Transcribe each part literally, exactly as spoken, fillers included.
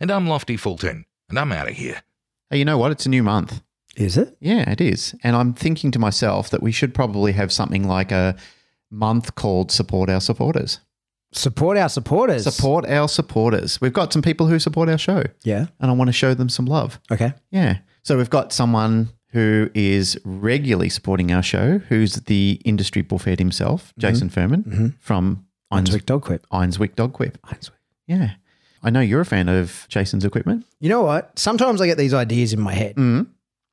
And I'm Lofty Fulton, and I'm out of here. Hey, you know what? It's a new month. Is it? Yeah, it is. And I'm thinking to myself that we should probably have something like a month called Support Our Supporters. Support Our Supporters? Support Our Supporters. We've got some people who support our show. Yeah. And I want to show them some love. Okay. Yeah. So we've got someone who is regularly supporting our show, who's the industry buffet himself, mm-hmm. Jason Furman mm-hmm. from Ainswick Dog Quip. Ainswick Dog Quip. Ainswick. Yeah. I know you're a fan of Jason's equipment. You know what? Sometimes I get these ideas in my head. Mm-hmm.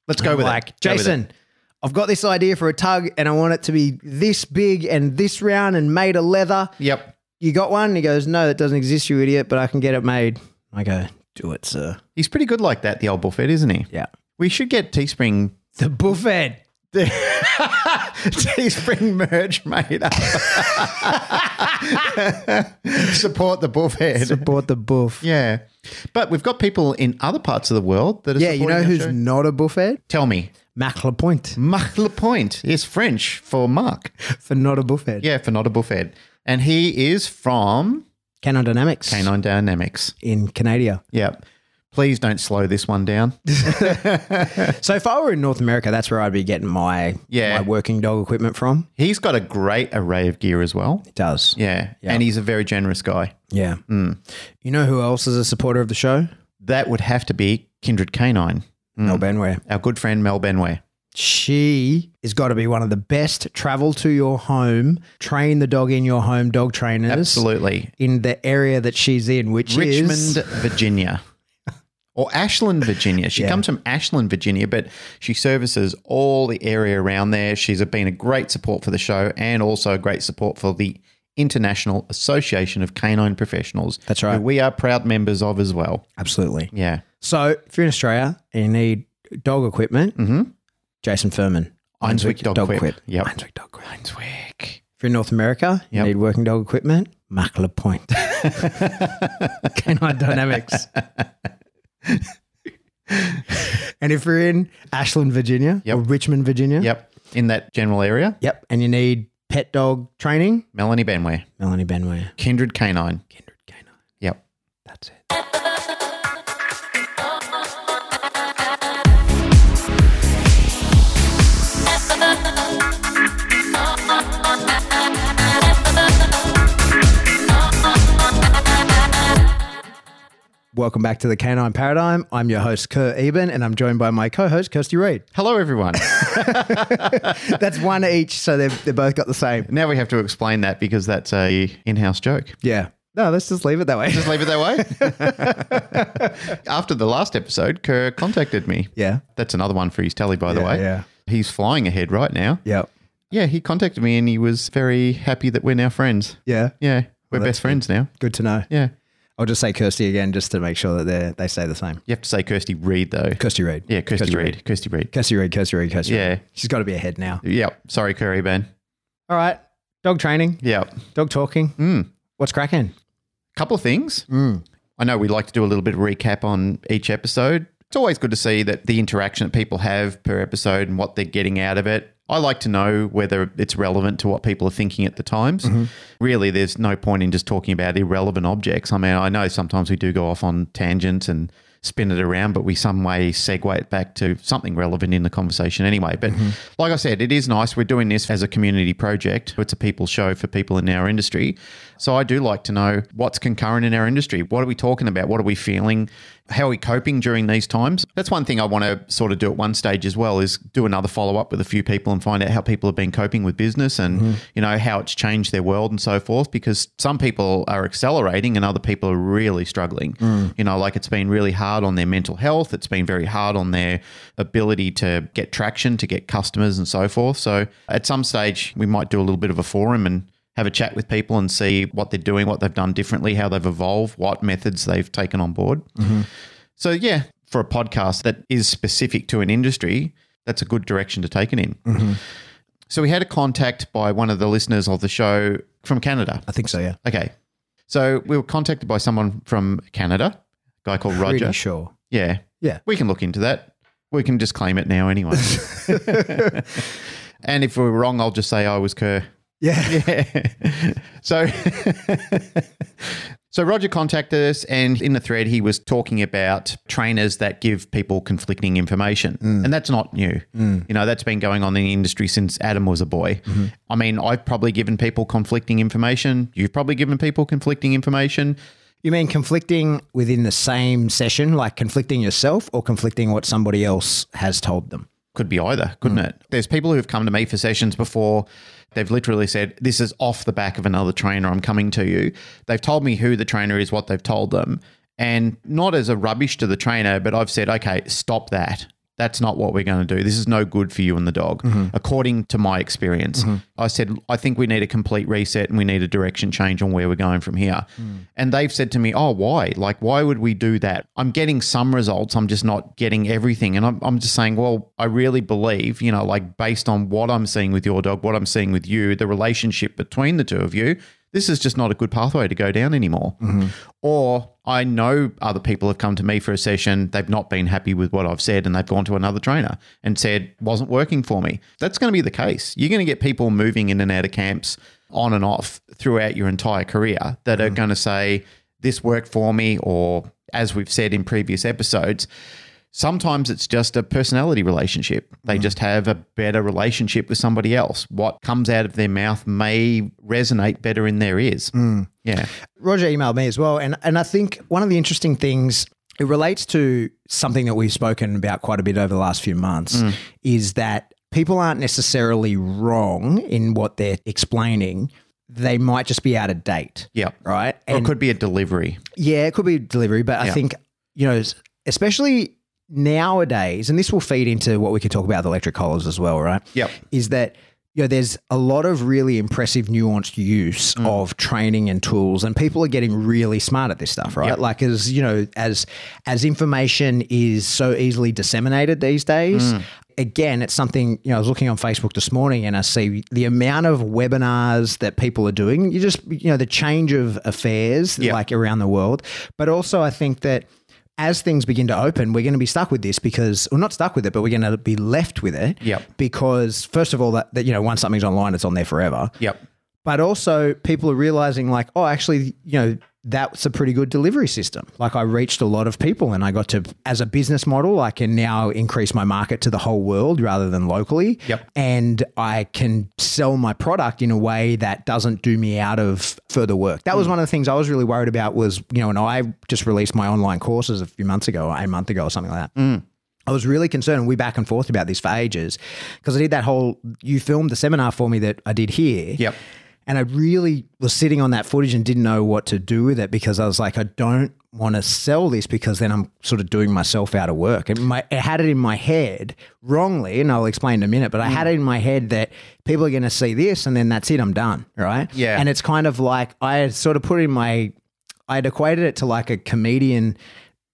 Let's go I'm with like, it. Go Jason, with it. I've got this idea for a tug and I want it to be this big and this round and made of leather. Yep. You got one? And he goes, no, that doesn't exist, you idiot, but I can get it made. I go, do it, sir. He's pretty good like that, the old buffet, isn't he? Yeah. We should get Teespring. The buffet. Teespring merge made up. Support the buffet. Support the buff. Yeah. But we've got people in other parts of the world that are yeah, supporting Yeah, you know who's show. Not a buffet? Tell me. Marc Lapointe. Marc Lapointe is French for Marc. For not a buffet. Yeah, for not a buffet. And he is from? Canine Dynamics. Canine Dynamics. In Canada. Yep. Please don't slow this one down. So if I were in North America, that's where I'd be getting my, yeah. my working dog equipment from. He's got a great array of gear as well. It does. Yeah. Yep. And he's a very generous guy. Yeah. Mm. You know who else is a supporter of the show? That would have to be Kindred Canine. Mm. Mel Benway. Our good friend Mel Benway. She has got to be one of the best travel to your home, train the dog in your home dog trainers. Absolutely. In the area that she's in, which Richmond, is- Richmond, Virginia. Or Ashland, Virginia. She yeah. comes from Ashland, Virginia, but she services all the area around there. She's been a great support for the show and also a great support for the International Association of Canine Professionals. That's right. Who we are proud members of as well. Absolutely. Yeah. So if you're in Australia and you need dog equipment, mm-hmm. Jason Furman. Ainswick Dog, dog Quip. Quip. Yep. Ainswick Dog Quip. Ainswick. If you're in North America, you yep. need working dog equipment, Marc Lapointe. Canine Dynamics. And if you're in Ashland, Virginia yep. or Richmond, Virginia. Yep. In that general area. Yep. And you need pet dog training. Melanie Benway. Melanie Benway. Kindred Canine. Kindred Canine. Yep. That's it. Welcome back to The Canine Paradigm. I'm your host, Kerr Eben, and I'm joined by my co-host, Kirsty Reid. Hello, everyone. That's one each, so they've, they've both got the same. Now we have to explain that because that's a in-house joke. Yeah. No, let's just leave it that way. Just leave it that way? After the last episode, Kerr contacted me. Yeah. That's another one for his telly, by yeah, the way. Yeah. He's flying ahead right now. Yeah. Yeah, he contacted me and he was very happy that we're now friends. Yeah. Yeah. We're well, best friends good. now. Good to know. Yeah. I'll just say Kirsty again just to make sure that they they say the same. You have to say Kirsty Reid though. Kirsty Reid. Yeah, Kirsty, Kirsty Reid. Reid. Kirsty Reid. Kirsty Reid, Kirsty Reid, Kirsty Yeah. Reid. She's got to be ahead now. Yep. Sorry, Kerr Eben. All right. Dog training. Yep. Dog talking. Mm. What's cracking? Couple of things. Mm. I know we like to do a little bit of recap on each episode. It's always good to see that the interaction that people have per episode and what they're getting out of it. I like to know whether it's relevant to what people are thinking at the times. Mm-hmm. Really, there's no point in just talking about irrelevant objects. I mean, I know sometimes we do go off on tangents and spin it around, but we some way segue it back to something relevant in the conversation anyway. But mm-hmm. like I said, it is nice. We're doing this as a community project. It's a people show for people in our industry. So I do like to know what's concurrent in our industry. What are we talking about? What are we feeling? How are we coping during these times? That's one thing I want to sort of do at one stage as well is do another follow-up with a few people and find out how people have been coping with business and, mm-hmm. you know, how it's changed their world and so forth, because some people are accelerating and other people are really struggling. Mm. You know, like it's been really hard on their mental health. It's been very hard on their ability to get traction, to get customers and so forth. So at some stage we might do a little bit of a forum and have a chat with people and see what they're doing, what they've done differently, how they've evolved, what methods they've taken on board. Mm-hmm. So, yeah, for a podcast that is specific to an industry, that's a good direction to take it in. Mm-hmm. So we had a contact by one of the listeners of the show from Canada. I think so, yeah. Okay. So we were contacted by someone from Canada, a guy called Roger. Pretty sure. Yeah. Yeah. We can look into that. We can just claim it now anyway. And if we were wrong, I'll just say I was Kerr. Yeah. Yeah. So, so Roger contacted us, and in the thread he was talking about trainers that give people conflicting information. Mm. And that's not new. Mm. You know, that's been going on in the industry since Adam was a boy. Mm-hmm. I mean, I've probably given people conflicting information. You've probably given people conflicting information. You mean conflicting within the same session, like conflicting yourself or conflicting what somebody else has told them? Could be either, couldn't mm. it? There's people who've come to me for sessions before. They've literally said, this is off the back of another trainer. I'm coming to you. They've told me who the trainer is, what they've told them. And not as a rubbish to the trainer, but I've said, okay, stop that. That's not what we're going to do. This is no good for you and the dog, mm-hmm. according to my experience. Mm-hmm. I said, I think we need a complete reset and we need a direction change on where we're going from here. Mm. And they've said to me, oh, why? Like, why would we do that? I'm getting some results. I'm just not getting everything. And I'm, I'm just saying, well, I really believe, you know, like based on what I'm seeing with your dog, what I'm seeing with you, the relationship between the two of you, this is just not a good pathway to go down anymore. Mm-hmm. Or I know other people have come to me for a session. They've not been happy with what I've said and they've gone to another trainer and said, wasn't working for me. That's going to be the case. You're going to get people moving in and out of camps on and off throughout your entire career that mm-hmm. are going to say, this worked for me, or as we've said in previous episodes, sometimes it's just a personality relationship. They mm. just have a better relationship with somebody else. What comes out of their mouth may resonate better in their ears. Mm. Yeah. Roger emailed me as well. And, and I think one of the interesting things, it relates to something that we've spoken about quite a bit over the last few months, mm. is that people aren't necessarily wrong in what they're explaining. They might just be out of date. Yeah. Right? And or it could be a delivery. Yeah, it could be a delivery. But yeah. I think, you know, especially nowadays, and this will feed into what we could talk about with electric collars as well, right? Yep. Is that, you know, there's a lot of really impressive nuanced use mm. of training and tools, and people are getting really smart at this stuff, right? Yep. Like as, you know, as as information is so easily disseminated these days, mm. again, it's something, you know, I was looking on Facebook this morning and I see the amount of webinars that people are doing. You just, you know, the change of affairs yep. like around the world. But also I think that as things begin to open, we're going to be stuck with this because – well, not stuck with it, but we're going to be left with it. Yep. Because first of all, that, that you know, once something's online, it's on there forever. Yep. But also people are realizing like, oh, actually, you know, that's a pretty good delivery system. Like I reached a lot of people and I got to – as a business model, I can now increase my market to the whole world rather than locally. Yep. And I can sell my product in a way that doesn't do me out of further work. That mm. was one of the things I was really worried about was, you know, and I just released my online courses a few months ago, a month ago or something like that. Mm. I was really concerned, and we back and forth about this for ages because I did that whole – you filmed the seminar for me that I did here. Yep. And I really was sitting on that footage and didn't know what to do with it because I was like, I don't want to sell this because then I'm sort of doing myself out of work. And my, I had it in my head wrongly, and I'll explain in a minute, but I mm. had it in my head that people are going to see this and then that's it, I'm done, right? Yeah. And it's kind of like I had sort of put in my – I had equated it to like a comedian –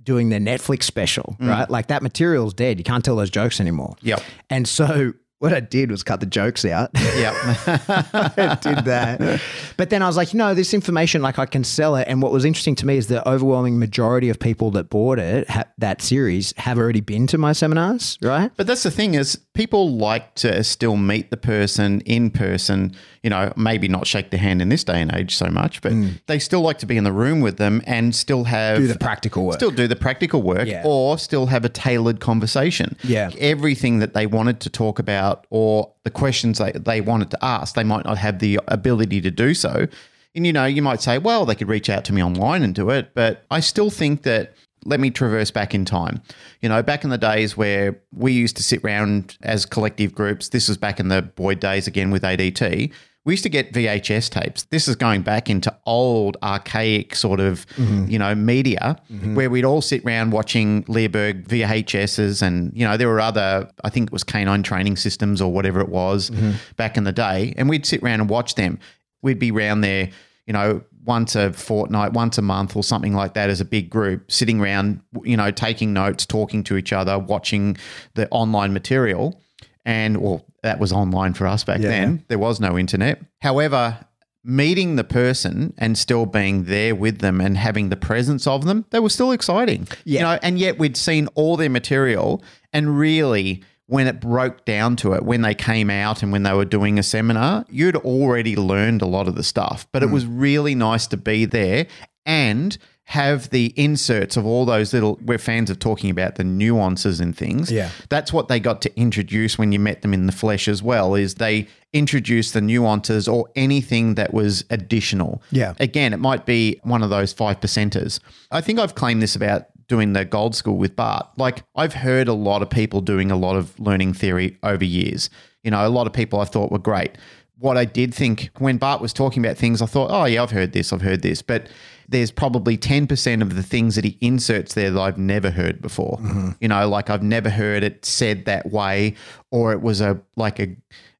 doing their Netflix special, mm. right? Like that material's dead. You can't tell those jokes anymore. Yep. And so what I did was cut the jokes out. Yep. I did that. But then I was like, you know, this information, like I can sell it. And what was interesting to me is the overwhelming majority of people that bought it, ha- that series, have already been to my seminars, right? But that's the thing is people like to still meet the person in person, you know, maybe not shake their hand in this day and age so much, but mm. they still like to be in the room with them and still have- Do the practical work. Still do the practical work yeah. or still have a tailored conversation. Yeah. Everything that they wanted to talk about or the questions they, they wanted to ask, they might not have the ability to do so. And, you know, you might say, well, they could reach out to me online and do it, but I still think that let me traverse back in time. You know, back in the days where we used to sit around as collective groups, this was back in the Boyd days again with A D T, we used to get V H S tapes. This is going back into old, archaic sort of, mm-hmm. you know, media mm-hmm. where we'd all sit around watching Leerburg V H Ses and, you know, there were other, I think it was Canine Training Systems or whatever it was mm-hmm. back in the day, and we'd sit around and watch them. we'd be round there, you know, once a fortnight, once a month or something like that as a big group, sitting around, you know, taking notes, talking to each other, watching the online material. And, well, that was online for us back yeah. then. There was no internet. However, meeting the person and still being there with them and having the presence of them, they were still exciting. Yeah. You know, and yet we'd seen all their material, and really when it broke down to it, when they came out and when they were doing a seminar, you'd already learned a lot of the stuff. But mm. it was really nice to be there and have the inserts of all those little – we're fans of talking about the nuances and things. Yeah. That's what they got to introduce when you met them in the flesh as well, is they introduced the nuances or anything that was additional. Yeah. Again, it might be one of those five percenters. I think I've claimed this about doing the Gold School with Bart. Like, I've heard a lot of people doing a lot of learning theory over years. You know, a lot of people I thought were great. What I did think when Bart was talking about things, I thought, oh, yeah, I've heard this, I've heard this. But – there's probably ten percent of the things that he inserts there that I've never heard before. Mm-hmm. You know, like I've never heard it said that way, or it was a like a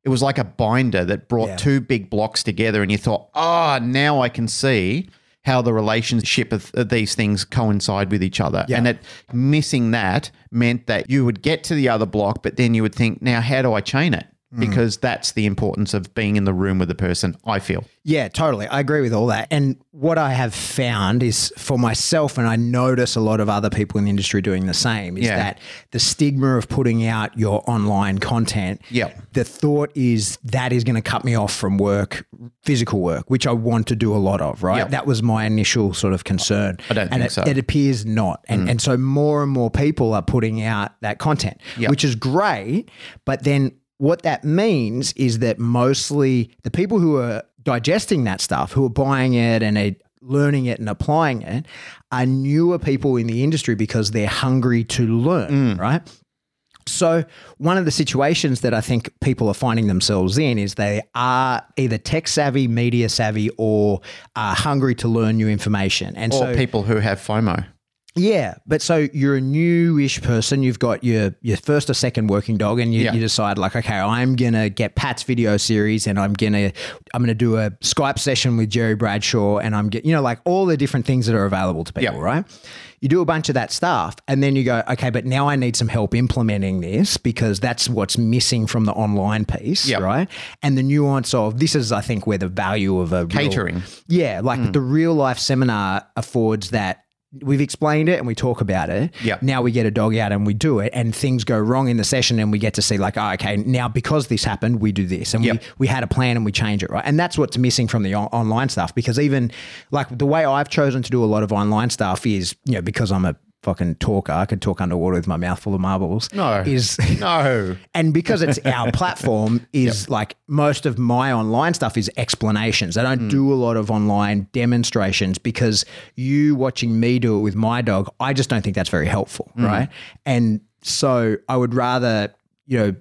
it was like a binder that brought yeah. two big blocks together, and you thought, ah, oh, now I can see how the relationship of, of these things coincide with each other. Yeah. And it missing that meant that you would get to the other block, but then you would think, now how do I chain it? Because mm. that's the importance of being in the room with the person, I feel. Yeah, totally. I agree with all that. And what I have found is for myself, and I notice a lot of other people in the industry doing the same, is yeah. that the stigma of putting out your online content, yep. the thought is that is going to cut me off from work, physical work, which I want to do a lot of, right? Yep. That was my initial sort of concern. I don't and think it, so. It appears not. And, mm. and so more and more people are putting out that content, yep. which is great, but then – what that means is that mostly the people who are digesting that stuff, who are buying it and are learning it and applying it, are newer people in the industry because they're hungry to learn, mm. right? So one of the situations that I think people are finding themselves in is they are either tech savvy, media savvy, or are hungry to learn new information. And or so people who have FOMO. Yeah, but so you're a newish person. You've got your your first or second working dog, and you, yeah. you decide like, okay, I'm gonna get Pat's video series, and I'm gonna I'm gonna do a Skype session with Jerry Bradshaw, and I'm get you know like all the different things that are available to people, yeah. right? You do a bunch of that stuff, and then you go, okay, but now I need some help implementing this because that's what's missing from the online piece, yep. right? And the nuance of this is, I think, where the value of a catering, real, yeah, like mm. the real life seminar affords that. We've explained it and we talk about it. Yep. Now we get a dog out and we do it, and things go wrong in the session, and we get to see like, oh, okay, now because this happened, we do this, and yep. we, we had a plan and we change it, right? And that's what's missing from the on- online stuff, because even like the way I've chosen to do a lot of online stuff is, you know, because I'm a fucking talker, I could talk underwater with my mouth full of marbles. No. Is, no. And because it's our platform is yep. like most of my online stuff is explanations. I don't mm. do a lot of online demonstrations because you watching me do it with my dog, I just don't think that's very helpful, mm. right? And so I would rather, you know,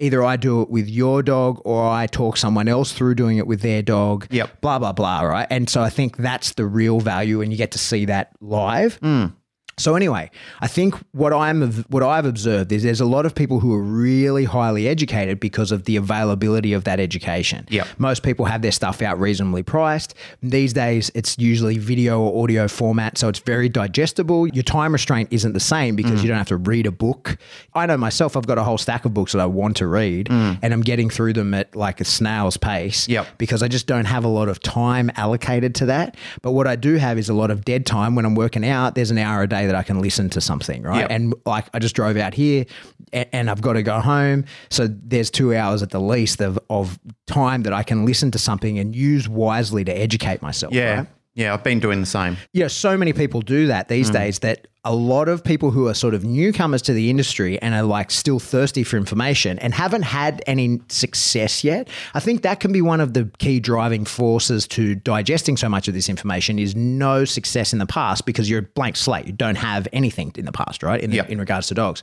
either I do it with your dog or I talk someone else through doing it with their dog, yep. blah, blah, blah, right? And so I think that's the real value, and you get to see that live. Mm. So anyway, I think what I'm what I've observed is there's a lot of people who are really highly educated because of the availability of that education. Yep. Most people have their stuff out reasonably priced. These days, it's usually video or audio format, so it's very digestible. Your time restraint isn't the same because mm. you don't have to read a book. I know myself, I've got a whole stack of books that I want to read mm. and I'm getting through them at like a snail's pace yep. because I just don't have a lot of time allocated to that. But what I do have is a lot of dead time. When I'm working out, there's an hour a day that I can listen to something, right? Yep. And like I just drove out here and, and I've got to go home. So there's two hours at the least of, of time that I can listen to something and use wisely to educate myself. Yeah. Right? Yeah. I've been doing the same. Yeah. So many people do that these mm. days that a lot of people who are sort of newcomers to the industry and are like still thirsty for information and haven't had any success yet. I think that can be one of the key driving forces to digesting so much of this information is no success in the past because you're a blank slate. You don't have anything in the past, right? In, the, yep. in regards to dogs.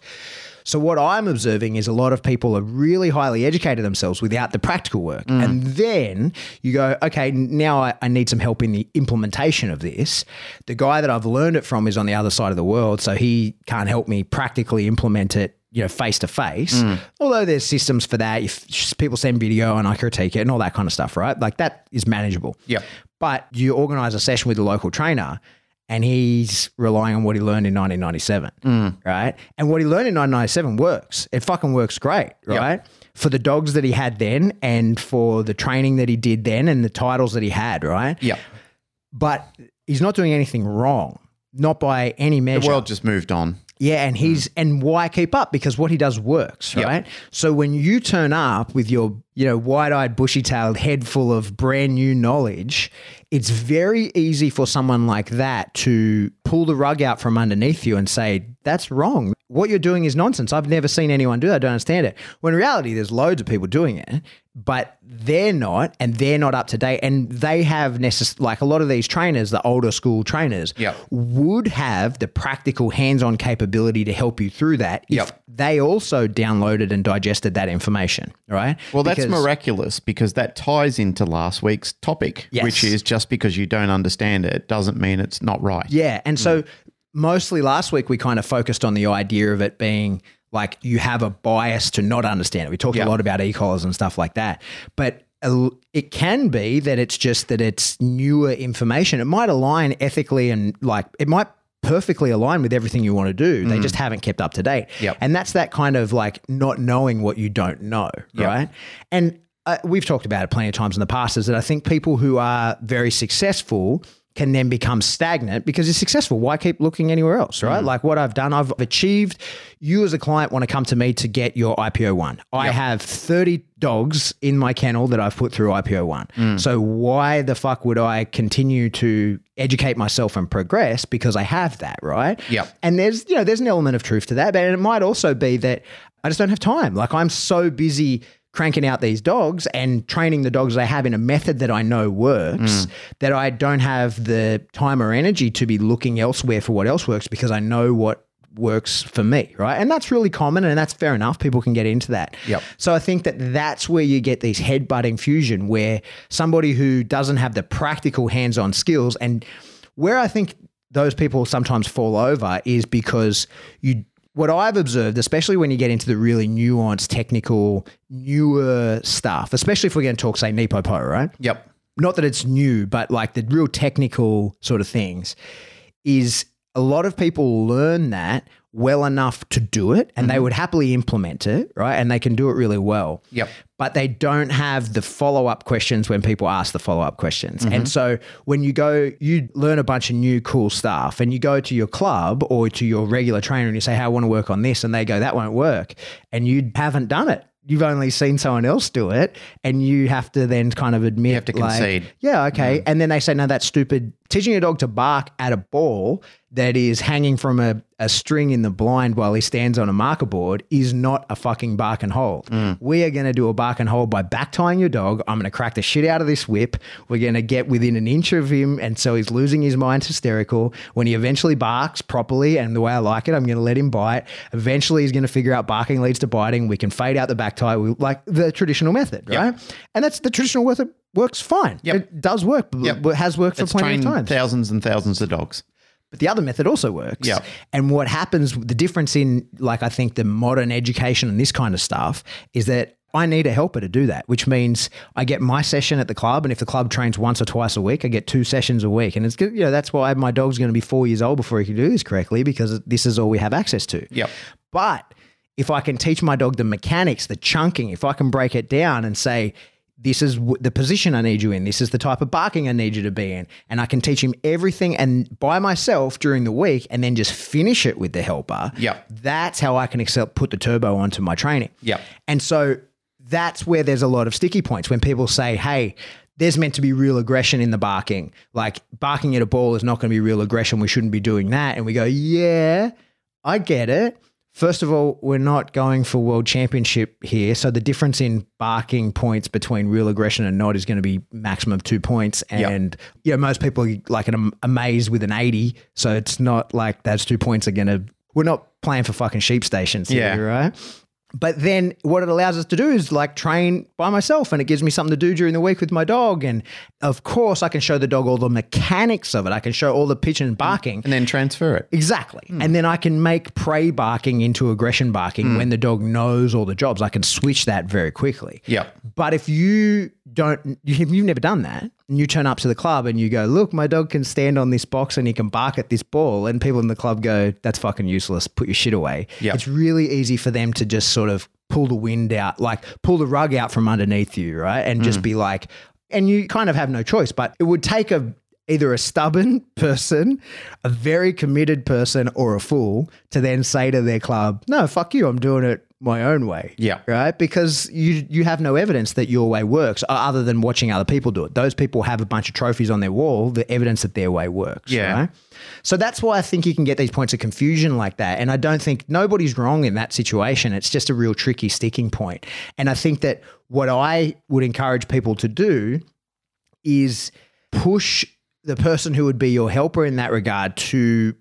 So what I'm observing is a lot of people are really highly educated themselves without the practical work. Mm. And then you go, okay, now I, I need some help in the implementation of this. The guy that I've learned it from is on the other side of the world, so he can't help me practically implement it, you know, face to face, although there's systems for that. If people send video and I critique it and all that kind of stuff, right? Like that is manageable. Yeah. But you organize a session with a local trainer and he's relying on what he learned in nineteen ninety-seven, mm. right? And what he learned in nineteen ninety-seven works. It fucking works great, right? Yep. For the dogs that he had then and for the training that he did then and the titles that he had, right? Yeah. But he's not doing anything wrong, not by any measure. The world just moved on. Yeah, and he's mm. and why keep up? Because what he does works, right? Yep. So when you turn up with your, you know, wide-eyed, bushy-tailed head full of brand new knowledge, it's very easy for someone like that to pull the rug out from underneath you and say, that's wrong. What you're doing is nonsense. I've never seen anyone do that. I don't understand it. When in reality, there's loads of people doing it, but they're not, and they're not up to date. And they have necess- like a lot of these trainers, the older school trainers, yep. would have the practical hands-on capability to help you through that if yep. they also downloaded and digested that information, right? Well, because that's miraculous because that ties into last week's topic, yes. which is just because you don't understand it doesn't mean it's not right. Yeah, and mm. so mostly last week we kind of focused on the idea of it being – like you have a bias to not understand it. We talked yep. a lot about e-collars and stuff like that. But it can be that it's just that it's newer information. It might align ethically and like it might perfectly align with everything you want to do. Mm. They just haven't kept up to date. Yep. And that's that kind of like not knowing what you don't know, yep. right? And uh, we've talked about it plenty of times in the past is that I think people who are very successful – can then become stagnant because it's successful. Why keep looking anywhere else, right? Mm. Like what I've done, I've achieved. You as a client want to come to me to get your I P O one. I yep. have thirty dogs in my kennel that I've put through I P O one. Mm. So why the fuck would I continue to educate myself and progress because I have that, right? Yeah. And there's, you know, there's an element of truth to that, but it might also be that I just don't have time. Like I'm so busy cranking out these dogs and training the dogs I have in a method that I know works, mm. that I don't have the time or energy to be looking elsewhere for what else works because I know what works for me, right? And that's really common and that's fair enough. People can get into that. Yep. So I think that that's where you get these headbutting fusion where somebody who doesn't have the practical hands-on skills and where I think those people sometimes fall over is because you what I've observed, especially when you get into the really nuanced, technical, newer stuff, especially if we're going to talk, say, Nipopo, right? Yep. Not that it's new, but like the real technical sort of things is a lot of people learn that well enough to do it and mm-hmm. they would happily implement it, right? And they can do it really well. Yep. But they don't have the follow-up questions when people ask the follow-up questions. Mm-hmm. And so when you go, you learn a bunch of new cool stuff and you go to your club or to your regular trainer and you say, hey, I want to work on this. And they go, that won't work. And you haven't done it. You've only seen someone else do it and you have to then kind of admit. You have to concede. Like, yeah, okay. Mm. And then they say, no, that's stupid. Teaching a dog to bark at a ball that is hanging from a, a string in the blind while he stands on a marker board is not a fucking bark and hold. Mm. We are going to do a bark and hold by back tying your dog. I'm going to crack the shit out of this whip. We're going to get within an inch of him. And so he's losing his mind, hysterical. When he eventually barks properly and the way I like it, I'm going to let him bite. Eventually he's going to figure out barking leads to biting. We can fade out the back tie. We like the traditional method, right? Yep. And that's the traditional method works fine. Yep. It does work. Yep. It has worked for it's plenty of times. Thousands and thousands of dogs. But the other method also works. Yep. And what happens, the difference in like I think the modern education and this kind of stuff is that I need a helper to do that, which means I get my session at the club and if the club trains once or twice a week, I get two sessions a week. And it's good, you know, that's why my dog's going to be four years old before he can do this correctly because this is all we have access to. Yep. But if I can teach my dog the mechanics, the chunking, if I can break it down and say, this is the position I need you in. This is the type of barking I need you to be in. And I can teach him everything and by myself during the week and then just finish it with the helper. Yeah. That's how I can excel, put the turbo onto my training. Yeah. And so that's where there's a lot of sticky points when people say, hey, there's meant to be real aggression in the barking. Like barking at a ball is not going to be real aggression. We shouldn't be doing that. And we go, yeah, I get it. First of all, we're not going for world championship here. So the difference in barking points between real aggression and not is going to be maximum of two points. And yep. you know, most people are like an amaze with an eighty. So it's not like those two points are going to, we're not playing for fucking sheep stations here, yeah. right? But then what it allows us to do is like train by myself, and it gives me something to do during the week with my dog. And of course I can show the dog all the mechanics of it. I can show all the pitching and barking. And then transfer it. Exactly. Mm. And then I can make prey barking into aggression barking mm. when the dog knows all the jobs. I can switch that very quickly. Yeah. But if you don't, if you've never done that, and you turn up to the club and you go, look, my dog can stand on this box and he can bark at this ball, and people in the club go, that's fucking useless, put your shit away. Yep. It's really easy for them to just sort of pull the wind out, like pull the rug out from underneath you, right? And mm. just be like, and you kind of have no choice, but it would take a either a stubborn person, a very committed person, or a fool to then say to their club, no, fuck you, I'm doing it my own way. Yeah. Right? Because you you have no evidence that your way works other than watching other people do it. Those people have a bunch of trophies on their wall, the evidence that their way works. Yeah. Right? So that's why I think you can get these points of confusion like that. And I don't think nobody's wrong in that situation. It's just a real tricky sticking point. And I think that what I would encourage people to do is push the person who would be your helper in that regard to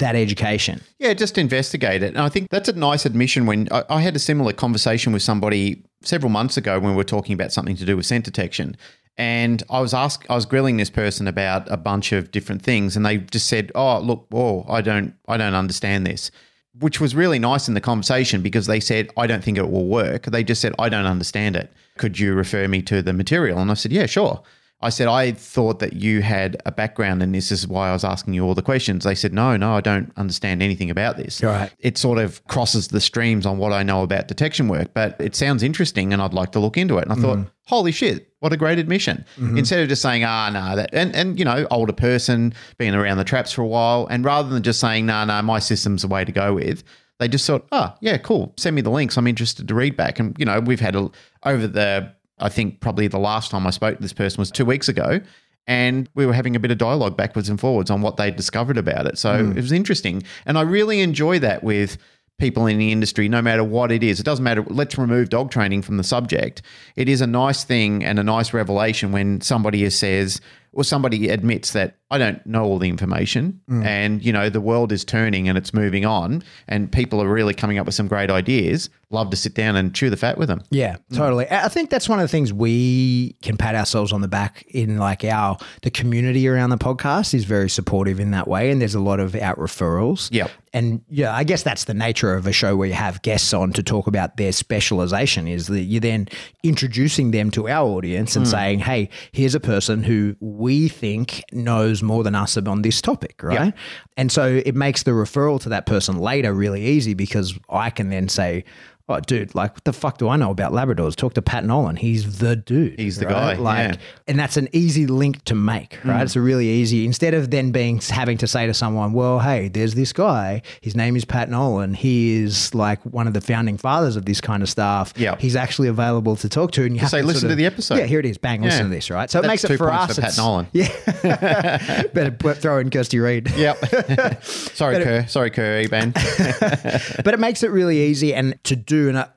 that education. Yeah, just investigate it. And I think that's a nice admission. When I, I had a similar conversation with somebody several months ago when we were talking about something to do with scent detection, and I was ask, I was grilling this person about a bunch of different things, and they just said, oh, look, oh, I don't, I don't understand this, which was really nice in the conversation because they said, I don't think it will work. They just said, I don't understand it. Could you refer me to the material? And I said, yeah, sure. I said, I thought that you had a background and this is why I was asking you all the questions. They said, no, no, I don't understand anything about this. Right. It sort of crosses the streams on what I know about detection work, but it sounds interesting and I'd like to look into it. And I mm-hmm. thought, holy shit, what a great admission. Mm-hmm. Instead of just saying, ah, no, nah, that, and, and, you know, older person, been around the traps for a while, and rather than just saying, no, nah, no, nah, my system's the way to go with, they just thought, oh, yeah, cool, send me the links, I'm interested to read back. And, you know, we've had a, over the – I think probably the last time I spoke to this person was two weeks ago, and we were having a bit of dialogue backwards and forwards on what they discovered about it. So mm. it was interesting. And I really enjoy that with people in the industry, no matter what it is. It doesn't matter. Let's remove dog training from the subject. It is a nice thing and a nice revelation when somebody says or somebody admits that I don't know all the information mm. and, you know, the world is turning and it's moving on and people are really coming up with some great ideas. Love to sit down and chew the fat with them. Yeah, totally. Mm. I think that's one of the things we can pat ourselves on the back in, like our, the community around the podcast is very supportive in that way. And there's a lot of out referrals. Yeah. And yeah, I guess that's the nature of a show where you have guests on to talk about their specialization, is that you're then introducing them to our audience and mm. saying, hey, here's a person who we think knows more than us on this topic, right? Yep. And so it makes the referral to that person later really easy, because I can then say, oh, dude, like, what the fuck do I know about Labradors? Talk to Pat Nolan. He's the dude. He's the right? guy. Like, yeah. And that's an easy link to make, right? Mm. It's a really easy, instead of then being having to say to someone, well, hey, there's this guy. His name is Pat Nolan. He is like one of the founding fathers of this kind of stuff. Yeah. He's actually available to talk to. And you have say, to listen sort of, to the episode. Yeah, here it is. Bang, yeah. Listen to this, right? So that's it makes it for us. For Pat Nolan. Yeah. Better throw in Kirsty Reid. Yep. Sorry, Kerr. It, Sorry, Kerr Eben. But it makes it really easy and to do. And I,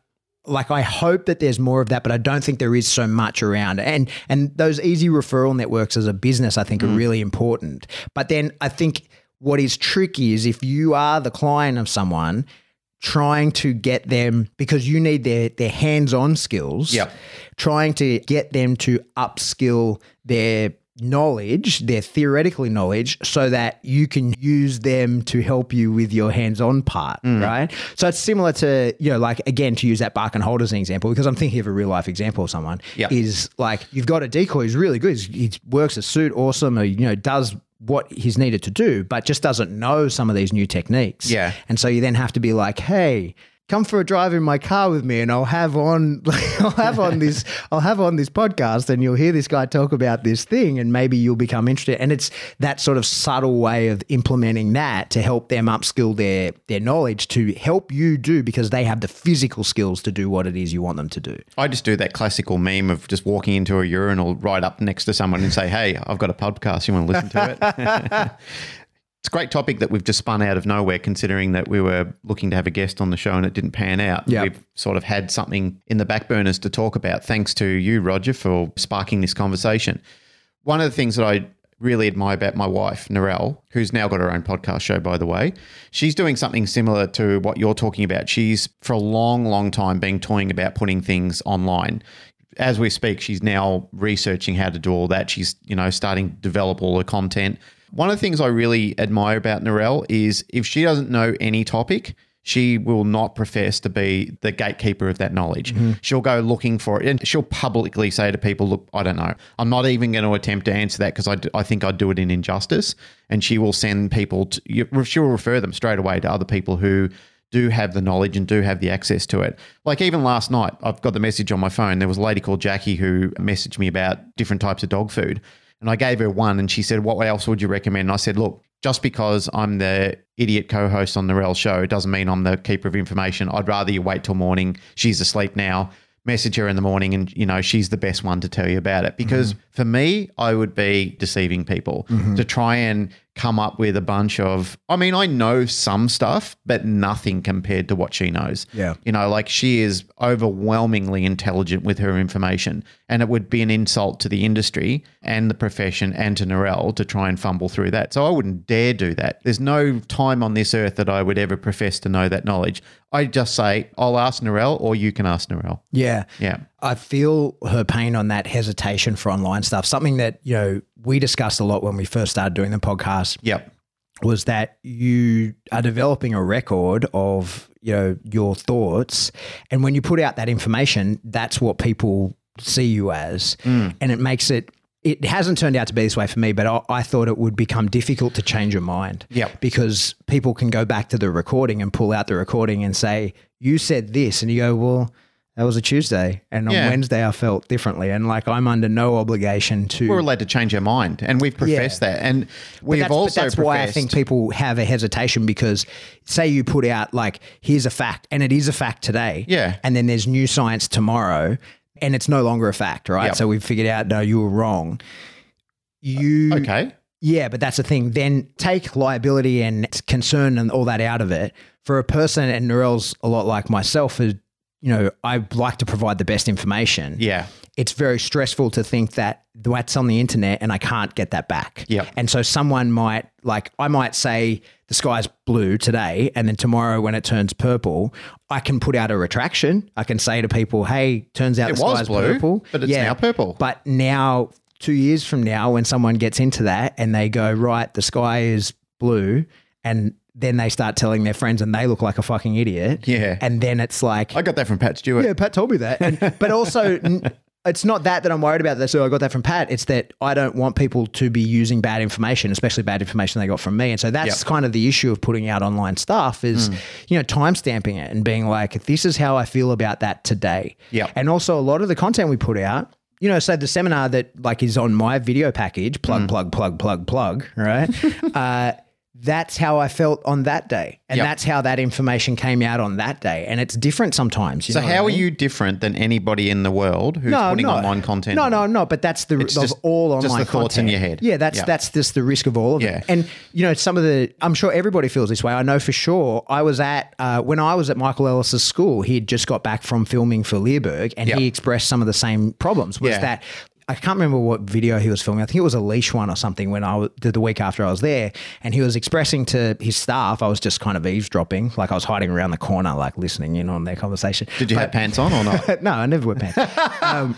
like, I hope that there's more of that, but I don't think there is so much around. And and those easy referral networks as a business, I think, mm. are really important. But then I think what is tricky is if you are the client of someone trying to get them, because you need their their hands-on skills, yep. trying to get them to upskill their knowledge, their theoretical knowledge, so that you can use them to help you with your hands-on part, mm. right? So it's similar to, you know, like, again, to use that bark and hold as an example, because I'm thinking of a real-life example of someone, yep. is like, you've got a decoy who's really good. He works a suit awesome, or, you know, does what he's needed to do, but just doesn't know some of these new techniques. Yeah. And so you then have to be like, hey, come for a drive in my car with me, and I'll have on, I'll have on this, I'll have on this podcast, and you'll hear this guy talk about this thing, and maybe you'll become interested. And it's that sort of subtle way of implementing that to help them upskill their their knowledge to help you do, because they have the physical skills to do what it is you want them to do. I just do that classical meme of just walking into a urinal right up next to someone and say, "Hey, I've got a podcast. You want to listen to it?" It's a great topic that we've just spun out of nowhere, considering that we were looking to have a guest on the show and it didn't pan out. Yep. We've sort of had something in the back burners to talk about. Thanks to you, Roger, for sparking this conversation. One of the things that I really admire about my wife, Narelle, who's now got her own podcast show, by the way. She's doing something similar to what you're talking about. She's, for a long, long time, been toying about putting things online. As we speak, she's now researching how to do all that. She's, you know, starting to develop all the content. One of the things I really admire about Narelle is if she doesn't know any topic, she will not profess to be the gatekeeper of that knowledge. Mm-hmm. She'll go looking for it, and she'll publicly say to people, look, I don't know. I'm not even going to attempt to answer that because I, I think I'd do it in injustice. And she will send people to, she'll refer them straight away to other people who do have the knowledge and do have the access to it. Like even last night, I've got the message on my phone. There was a lady called Jackie who messaged me about different types of dog food. And I gave her one and she said, what else would you recommend? And I said, look, just because I'm the idiot co-host on the Narelle show doesn't mean I'm the keeper of information. I'd rather you wait till morning. She's asleep now. Message her in the morning and, you know, she's the best one to tell you about it. Because mm-hmm. for me, I would be deceiving people mm-hmm. to try and come up with a bunch of, I mean, I know some stuff, but nothing compared to what she knows. Yeah. You know, like she is overwhelmingly intelligent with her information, and it would be an insult to the industry and the profession and to Narelle to try and fumble through that. So I wouldn't dare do that. There's no time on this earth that I would ever profess to know that knowledge. I just say, I'll ask Narelle or you can ask Narelle. Yeah. Yeah. I feel her pain on that hesitation for online stuff. Something that, you know, we discussed a lot when we first started doing the podcast. Yep. Was that you are developing a record of, you know, your thoughts. And when you put out that information, that's what people see you as. Mm. And it makes it, it hasn't turned out to be this way for me, but I, I thought it would become difficult to change your mind. Yeah. Because people can go back to the recording and pull out the recording and say, you said this. And you go, well, that was a Tuesday, and yeah. on Wednesday I felt differently, and like I'm under no obligation to. We're allowed to change our mind, and we've professed yeah. that, and we've but also. But that's professed. Why I think people have a hesitation, because say you put out like here's a fact, and it is a fact today, yeah, and then there's new science tomorrow, and it's no longer a fact, right? Yep. So we've figured out no, you were wrong. You okay? Yeah, but that's the thing. Then take liability and concern and all that out of it for a person, and Narelle's a lot like myself who. You know, I like to provide the best information. Yeah. It's very stressful to think that that's on the internet and I can't get that back. Yeah. And so someone might like, I might say the sky's blue today, and then tomorrow when it turns purple, I can put out a retraction. I can say to people, hey, turns out it the sky's blue, purple. But it's yeah, now purple. But now two years from now, when someone gets into that and they go, right, the sky is blue, and then they start telling their friends and they look like a fucking idiot. Yeah. And then it's like. I got that from Pat Stewart. Yeah, Pat told me that. And, but also it's not that that I'm worried about that. So I got that from Pat. It's that I don't want people to be using bad information, especially bad information they got from me. And so that's yep. kind of the issue of putting out online stuff is, mm. you know, time stamping it and being like, this is how I feel about that today. Yeah. And also a lot of the content we put out, you know, so the seminar that like is on my video package, plug, mm. plug, plug, plug, plug, right? uh, That's how I felt on that day. And yep. that's how that information came out on that day. And it's different sometimes. You so know how I mean? Are you different than anybody in the world who's no, putting online content? No, on? no, no. But that's the risk of all online content. Just the thoughts content. In your head. Yeah, that's yep. that's just the risk of all of yeah. it. And, you know, some of the – I'm sure everybody feels this way. I know for sure. I was at uh, – when I was at Michael Ellis's school, he had just got back from filming for Leerburg, and yep. he expressed some of the same problems was yeah. that – I can't remember what video he was filming. I think it was a leash one or something when I was, the week after I was there, and he was expressing to his staff, I was just kind of eavesdropping, like I was hiding around the corner, like listening in on their conversation. Did you but, have pants on or not? No, I never wear pants. um,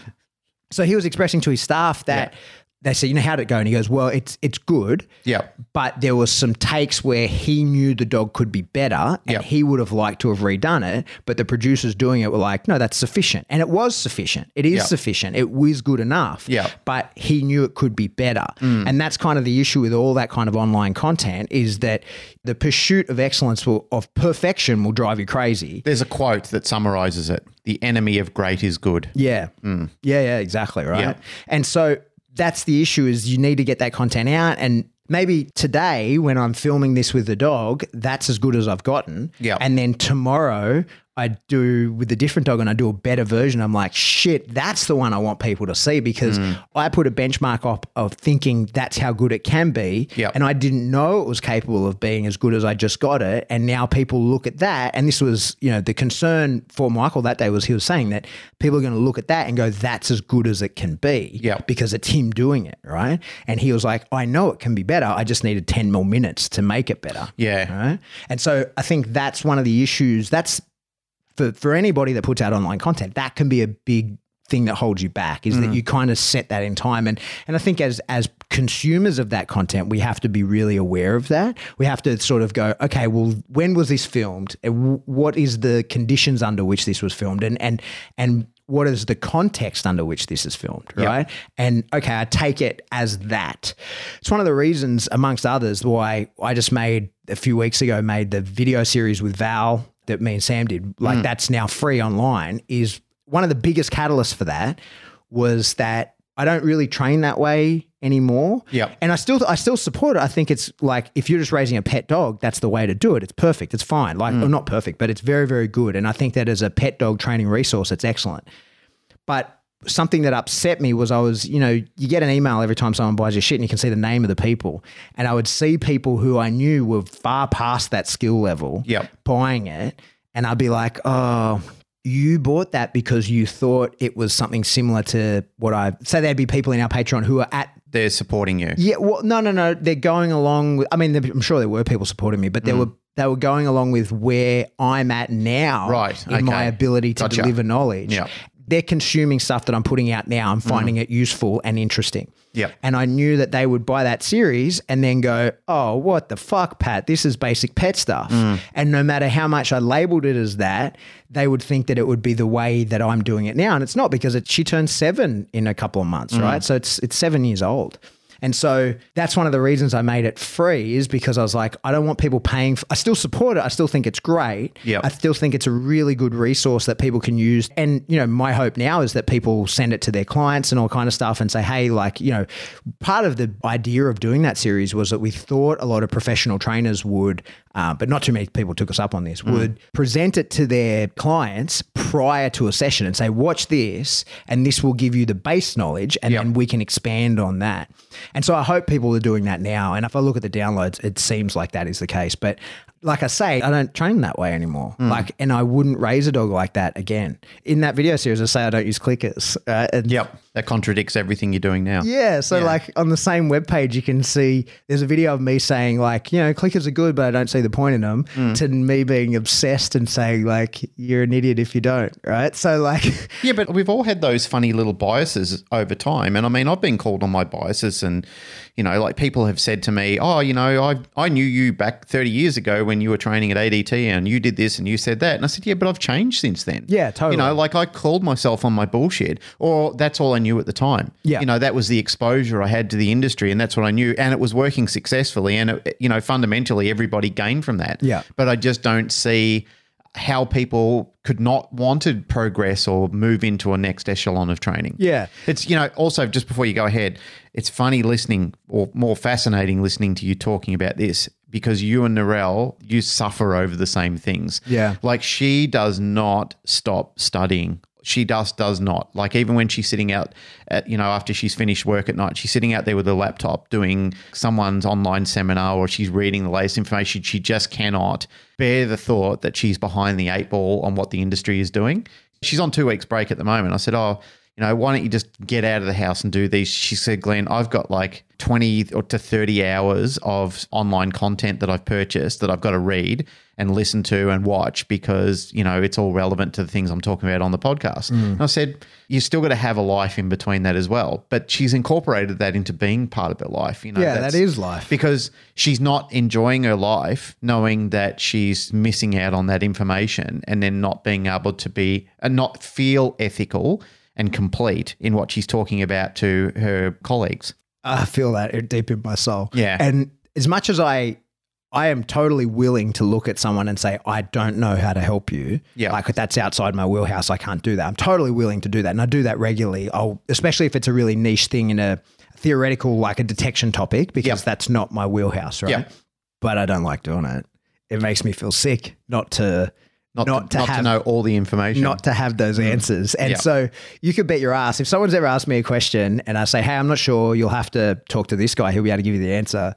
so he was expressing to his staff that yeah. they said, you know, how'd it go? And he goes, well, it's it's good. Yeah. But there was some takes where he knew the dog could be better and yep. he would have liked to have redone it. But the producers doing it were like, no, that's sufficient. And it was sufficient. It is yep. sufficient. It was good enough. Yeah. But he knew it could be better. Mm. And that's kind of the issue with all that kind of online content is that the pursuit of excellence will, of perfection will drive you crazy. There's a quote that summarizes it. The enemy of great is good. Yeah. Mm. Yeah, yeah, exactly. Right. Yep. And so that's the issue is you need to get that content out, and maybe today when I'm filming this with the dog, that's as good as I've gotten. Yeah. And then tomorrow I do with a different dog and I do a better version, I'm like, shit, that's the one I want people to see, because mm. I put a benchmark up of thinking that's how good it can be, yep. and I didn't know it was capable of being as good as I just got it, and now people look at that, and this was, you know, the concern for Michael that day was he was saying that people are going to look at that and go, that's as good as it can be, yep. because it's him doing it, right? And he was like, I know it can be better, I just needed ten more minutes to make it better. Yeah. Right? And so I think that's one of the issues. That's for, for anybody that puts out online content, that can be a big thing that holds you back, is mm. that you kind of set that in time. And and I think as as consumers of that content, we have to be really aware of that. We have to sort of go, okay, well, when was this filmed? What is the conditions under which this was filmed? And and and what is the context under which this is filmed, right? Yep. And okay, I take it as that. It's one of the reasons, amongst others, why I just made a few weeks ago made the video series with Val that me and Sam did, like mm. that's now free online, is one of the biggest catalysts for that was that I don't really train that way anymore. Yeah. And I still, I still support it. I think it's like, if you're just raising a pet dog, that's the way to do it. It's perfect. It's fine. Like, mm. well, not perfect, but it's very, very good. And I think that as a pet dog training resource, it's excellent. But something that upset me was I was, you know, you get an email every time someone buys your shit and you can see the name of the people. And I would see people who I knew were far past that skill level yep. buying it. And I'd be like, oh, you bought that because you thought it was something similar to what I – so there'd be people in our Patreon who are at – they're supporting you. Yeah. Well, no, no, no. They're going along with – I mean, I'm sure there were people supporting me, but there mm. were – they were going along with where I'm at now right. in okay. my ability to gotcha. Deliver knowledge. Yep. They're consuming stuff that I'm putting out now. I'm finding mm-hmm. it useful and interesting. Yeah. And I knew that they would buy that series and then go, oh, what the fuck, Pat? This is basic pet stuff. Mm. And no matter how much I labeled it as that, they would think that it would be the way that I'm doing it now. And it's not, because it, she turned seven in a couple of months, mm. right? So it's it's seven years old. And so that's one of the reasons I made it free, is because I was like, I don't want people paying for, I still support it. I still think it's great. Yep. I still think it's a really good resource that people can use. And, you know, my hope now is that people send it to their clients and all kind of stuff and say, hey, like, you know, part of the idea of doing that series was that we thought a lot of professional trainers would, uh, but not too many people took us up on this, mm. would present it to their clients prior to a session and say, watch this, and this will give you the base knowledge, and yep. then we can expand on that. And so I hope people are doing that now. And if I look at the downloads, it seems like that is the case. But like I say, I don't train that way anymore. Mm. Like, and I wouldn't raise a dog like that again. In that video series, I say I don't use clickers. Uh, and yep. That contradicts everything you're doing now. Yeah. So yeah. like on the same webpage, you can see there's a video of me saying like, you know, clickers are good, but I don't see the point in them, mm. to me being obsessed and saying like, you're an idiot if you don't. Right. So like. Yeah, but we've all had those funny little biases over time. And I mean, I've been called on my biases, and, you know, like people have said to me, oh, you know, I, I knew you back thirty years ago when you were training at A D T and you did this and you said that. And I said, yeah, but I've changed since then. Yeah, totally. You know, like I called myself on my bullshit, or that's all I knew at the time. Yeah. You know, that was the exposure I had to the industry, and that's what I knew, and it was working successfully, and, it, you know, fundamentally everybody gained from that. Yeah. But I just don't see how people could not wanted progress or move into a next echelon of training. Yeah. It's, you know, also just before you go ahead, it's funny listening, or more fascinating listening to you talking about this, because you and Narelle, you suffer over the same things. Yeah. Like she does not stop studying. She just does not. Like even when she's sitting out at, you know, after she's finished work at night, she's sitting out there with her laptop doing someone's online seminar, or she's reading the latest information. She just cannot bear the thought that she's behind the eight ball on what the industry is doing. She's on two weeks break at the moment. I said, oh, you know, why don't you just get out of the house and do these? She said, Glenn, I've got like twenty or to thirty hours of online content that I've purchased that I've got to read and listen to and watch, because, you know, it's all relevant to the things I'm talking about on the podcast. Mm. And I said, you still got to have a life in between that as well. But she's incorporated that into being part of her life. You know, yeah, that is life. Because she's not enjoying her life knowing that she's missing out on that information, and then not being able to be and not feel ethical and complete in what she's talking about to her colleagues. I feel that deep in my soul. Yeah. And as much as I I am totally willing to look at someone and say, I don't know how to help you. Yeah. Like that's outside my wheelhouse. I can't do that. I'm totally willing to do that. And I do that regularly. I'll, especially if it's a really niche thing in a theoretical, like a detection topic, because yep. that's not my wheelhouse, right? Yep. But I don't like doing it. It makes me feel sick not to Not, not, to, to, not have, to know all the information. Not to have those answers. And yeah. so you could bet your ass, if someone's ever asked me a question and I say, hey, I'm not sure, you'll have to talk to this guy. He'll be able to give you the answer.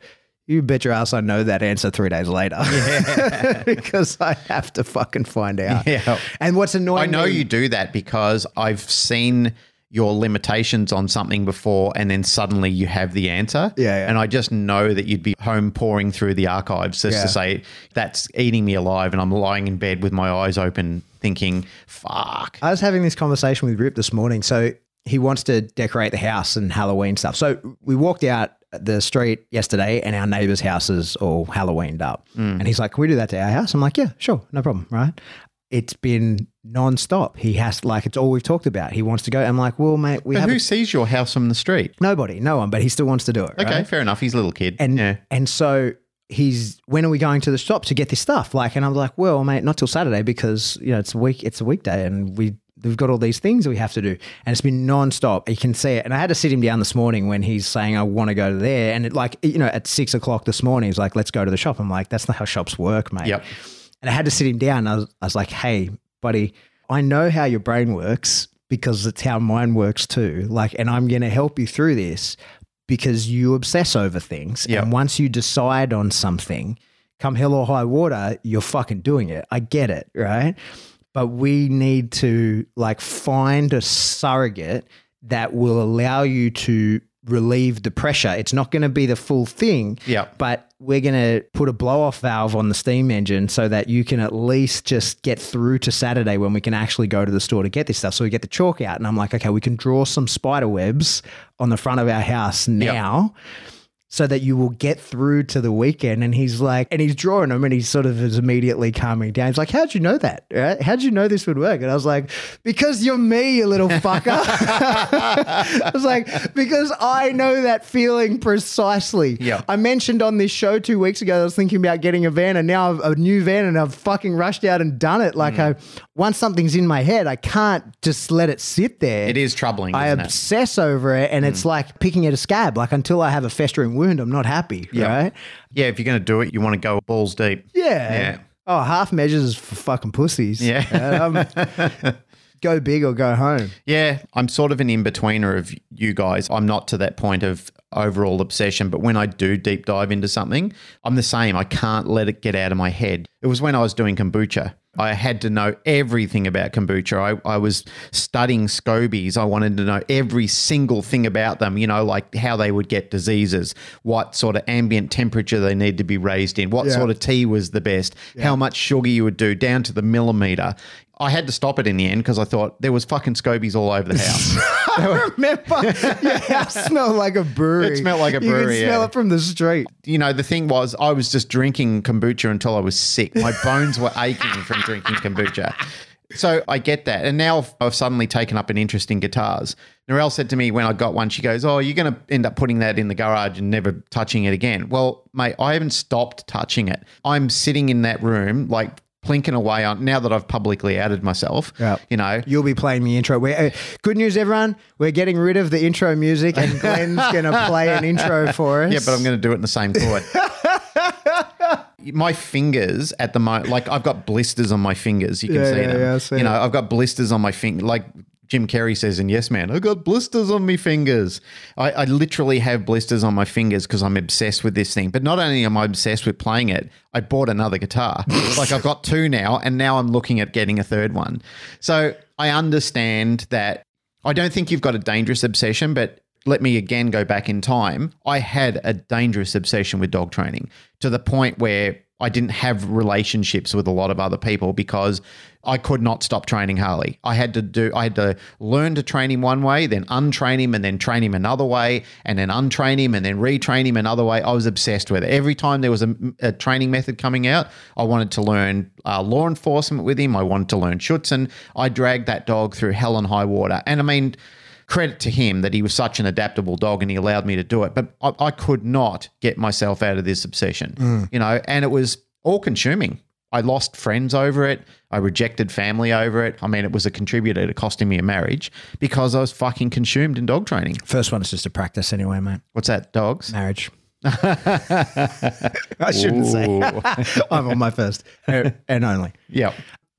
You bet your ass I know that answer three days later. Yeah. Because I have to fucking find out. Yeah. And what's annoying I know me, you do that because I've seen your limitations on something before and then suddenly you have the answer. Yeah, yeah. And I just know that you'd be home pouring through the archives just yeah. to say, that's eating me alive, and I'm lying in bed with my eyes open thinking, fuck. I was having this conversation with Rip this morning. So he wants to decorate the house and Halloween stuff. So we walked out the street yesterday and our neighbor's house is all Halloweened up. Mm. And he's like, can we do that to our house? I'm like, yeah, sure. No problem. Right. It's been nonstop. He has, like, it's all we've talked about. He wants to go. I'm like, well, mate, we have. But who sees your house from the street? Nobody, no one, but he still wants to do it. Okay, right? Fair enough. He's a little kid. And, yeah. and so he's, when are we going to the shop to get this stuff? Like, and I'm like, well, mate, not till Saturday because, you know, it's a week, it's a weekday and we, we've got all these things that we have to do. And it's been nonstop. You can see it. And I had to sit him down this morning when he's saying, I want to go to there. And it, like, you know, at six o'clock this morning, he's like, let's go to the shop. I'm like, that's not how shops work, mate. Yep. And I had to sit him down. I was, I was like, hey, buddy, I know how your brain works because it's how mine works too. Like, and I'm going to help you through this because you obsess over things. Yep. And once you decide on something, come hell or high water, you're fucking doing it. I get it, right? But we need to, like, find a surrogate that will allow you to relieve the pressure. It's not going to be the full thing, yep. but we're going to put a blow-off valve on the steam engine so that you can at least just get through to Saturday when we can actually go to the store to get this stuff. So we get the chalk out and I'm like, okay, we can draw some spider webs on the front of our house now yep. so that you will get through to the weekend. And he's like, and he's drawing them and he sort of is immediately calming down. He's like, how'd you know that? Right? How'd you know this would work? And I was like, because you're me, you little fucker. I was like, because I know that feeling precisely. Yeah. I mentioned on this show two weeks ago, I was thinking about getting a van and now I've a new van and I've fucking rushed out and done it. Like mm. I, once something's in my head, I can't just let it sit there. It is troubling. I obsess it? over it and mm. it's like picking at a scab. Like until I have a festering wound, I'm not happy, yep. right? Yeah, if you're going to do it, you want to go balls deep. Yeah. yeah. Oh, half measures is for fucking pussies. Yeah. um, go big or go home. Yeah, I'm sort of an in-betweener of you guys. I'm not to that point of overall obsession, but when I do deep dive into something, I'm the same. I can't let it get out of my head. It was when I was doing kombucha. I had to know everything about kombucha. I, I was studying scobies. I wanted to know every single thing about them, you know, like how they would get diseases, what sort of ambient temperature they need to be raised in, what yeah. sort of tea was the best, yeah. how much sugar you would do down to the millimetre. I had to stop it in the end because I thought there was fucking scobies all over the house. I were, remember your house smelled like a brewery. It smelled like a brewery. You could yeah. smell it from the street. You know, the thing was I was just drinking kombucha until I was sick. My bones were aching from drinking kombucha. So I get that. And now I've suddenly taken up an interest in guitars. Narelle said to me when I got one, she goes, oh, you're going to end up putting that in the garage and never touching it again. Well, mate, I haven't stopped touching it. I'm sitting in that room like plinking away on now that I've publicly outed myself, yep. you know. You'll be playing the intro. We're, uh, good news, everyone. We're getting rid of the intro music and Glenn's going to play an intro for us. Yeah, but I'm going to do it in the same chord. My fingers at the moment, like I've got blisters on my fingers. You can yeah, see yeah, them. Yeah, see you know, it. I've got blisters on my finger. Like Jim Carrey says in Yes Man, I've got blisters on me fingers. I, I literally have blisters on my fingers because I'm obsessed with this thing. But not only am I obsessed with playing it, I bought another guitar. Like I've got two now and now I'm looking at getting a third one. So I understand that. I don't think you've got a dangerous obsession, but let me again go back in time. I had a dangerous obsession with dog training to the point where I didn't have relationships with a lot of other people because I could not stop training Harley. I had to do, I had to learn to train him one way, then untrain him and then train him another way and then untrain him and then retrain him another way. I was obsessed with it. Every time there was a, a training method coming out, I wanted to learn uh, law enforcement with him. I wanted to learn Schutzen. I dragged that dog through hell and high water. And I mean, credit to him that he was such an adaptable dog and he allowed me to do it. But I, I could not get myself out of this obsession, mm. you know, and it was all consuming. I lost friends over it. I rejected family over it. I mean, it was a contributor to costing me a marriage because I was fucking consumed in dog training. First one is just a practice anyway, mate. What's that? Dogs? Marriage. I shouldn't Ooh. say. I'm on my first and only. Yeah.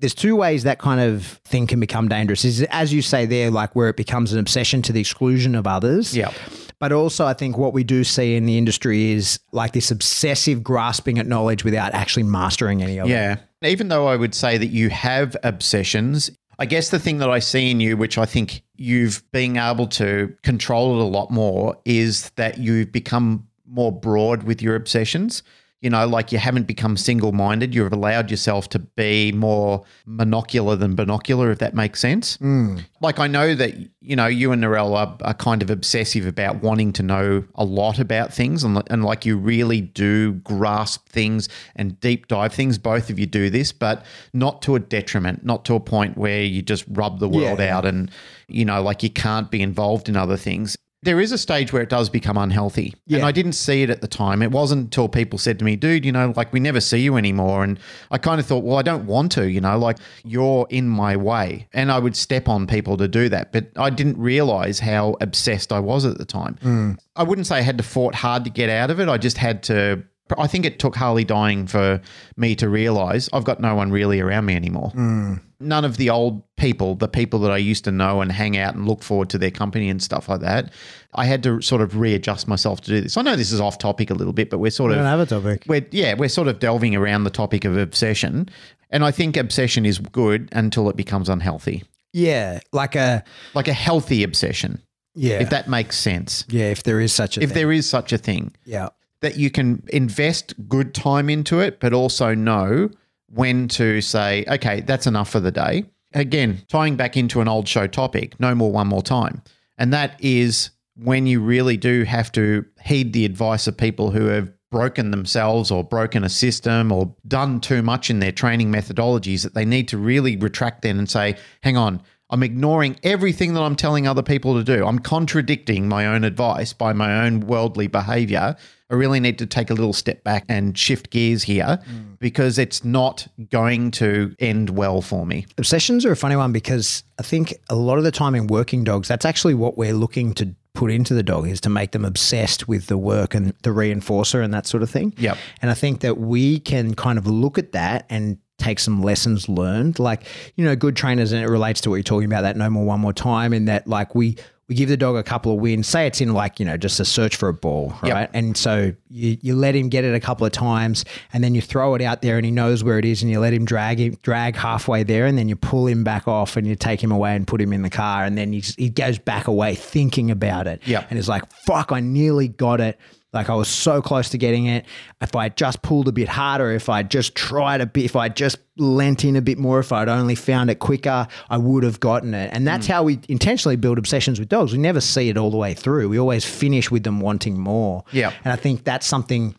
there's two ways that kind of thing can become dangerous. Is, as you say there, like where it becomes an obsession to the exclusion of others. Yeah. But also I think what we do see in the industry is like this obsessive grasping at knowledge without actually mastering any of yeah. it. Yeah. Even though I would say that you have obsessions, I guess the thing that I see in you, which I think you've been able to control it a lot more, is that you've become more broad with your obsessions. You know, like you haven't become single-minded. You've allowed yourself to be more monocular than binocular, if that makes sense. Mm. Like I know that, you know, you and Narelle are, are kind of obsessive about wanting to know a lot about things, and, and like you really do grasp things and deep dive things. Both of you do this, but not to a detriment, not to a point where you just rub the world yeah. out and, you know, like you can't be involved in other things. There is a stage where it does become unhealthy. Yeah. And I didn't see it at the time. It wasn't until people said to me, dude, you know, like we never see you anymore. And I kind of thought, well, I don't want to, you know, like you're in my way. And I would step on people to do that. But I didn't realize how obsessed I was at the time. Mm. I wouldn't say I had to fight hard to get out of it. I just had to, I think it took Harley dying for me to realize I've got no one really around me anymore. Mm. None of the old people, the people that I used to know and hang out and look forward to their company and stuff like that, I had to sort of readjust myself to do this. I know this is off topic a little bit, but we're sort we of- don't have a topic. We're, yeah, we're sort of delving around the topic of obsession. And I think obsession is good until it becomes unhealthy. Yeah, like a- Like a healthy obsession. Yeah. If that makes sense. Yeah, if there is such a if thing. If there is such a thing. Yeah. That you can invest good time into it, but also know- when to say, okay, that's enough for the day. Again, tying back into an old show topic, no more, one more time. And that is when you really do have to heed the advice of people who have broken themselves or broken a system or done too much in their training methodologies, that they need to really retract then and say, hang on, I'm ignoring everything that I'm telling other people to do. I'm contradicting my own advice by my own worldly behavior. I really need to take a little step back and shift gears here mm. because it's not going to end well for me. Obsessions are a funny one because I think a lot of the time in working dogs, that's actually what we're looking to put into the dog, is to make them obsessed with the work and the reinforcer and that sort of thing. Yep. And I think that we can kind of look at that and take some lessons learned. Like, you know, good trainers, and it relates to what you're talking about, that no more, one more time, in that like we – we give the dog a couple of wins, say it's in like, you know, just a search for a ball, right? Yep. And so you, you let him get it a couple of times and then you throw it out there and he knows where it is and you let him drag him, drag halfway there, and then you pull him back off and you take him away and put him in the car, and then he, he goes back away thinking about it. Yep. And it's like, fuck, I nearly got it. Like I was so close to getting it. If I just pulled a bit harder, if I just tried a bit, if I just lent in a bit more, if I'd only found it quicker, I would have gotten it. And that's mm. how we intentionally build obsessions with dogs. We never see it all the way through. We always finish with them wanting more. Yeah. And I think that's something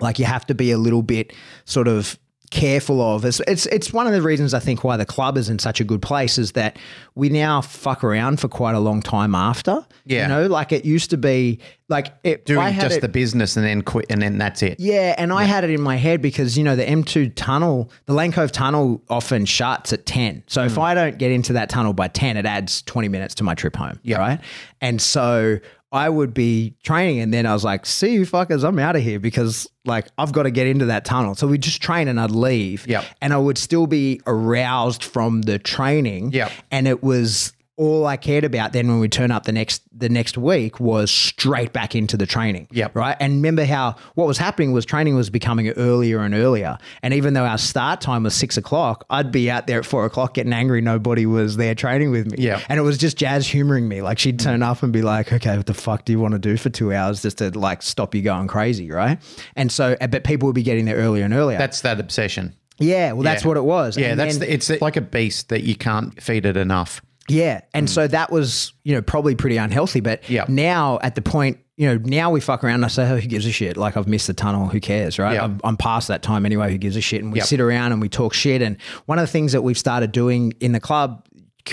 like you have to be a little bit sort of careful of. It's, it's it's one of the reasons I think why the club is in such a good place, is that we now fuck around for quite a long time after. Yeah. You know, like it used to be like it doing just it, the business and then quit and then that's it. Yeah. And yeah. I had it in my head because, you know, the M two tunnel, the Lane Cove tunnel often shuts at ten. So mm. if I don't get into that tunnel by ten, it adds twenty minutes to my trip home. Yeah. Right. And so I would be training and then I was like, see you fuckers, I'm out of here because like I've got to get into that tunnel. So we'd just train and I'd leave. Yep. And I would still be aroused from the training. Yep. And it was all I cared about then when we turn up the next the next week was straight back into the training. Yep. Right. And remember how what was happening was training was becoming earlier and earlier. And even though our start time was six o'clock, I'd be out there at four o'clock getting angry nobody was there training with me. Yep. And it was just Jazz humoring me. Like she'd turn up and be like, okay, what the fuck do you want to do for two hours just to like stop you going crazy, right? And so but people would be getting there earlier and earlier. That's that obsession. Yeah. Well, that's yeah. what it was. Yeah, and that's then, the, it's like a beast that you can't feed it enough. Yeah. And mm. so that was, you know, probably pretty unhealthy. But yep. now at the point, you know, now we fuck around and I say, oh, who gives a shit? Like I've missed the tunnel. Who cares? Right. Yep. I'm, I'm past that time anyway. Who gives a shit? And we yep. sit around and we talk shit. And one of the things that we've started doing in the club,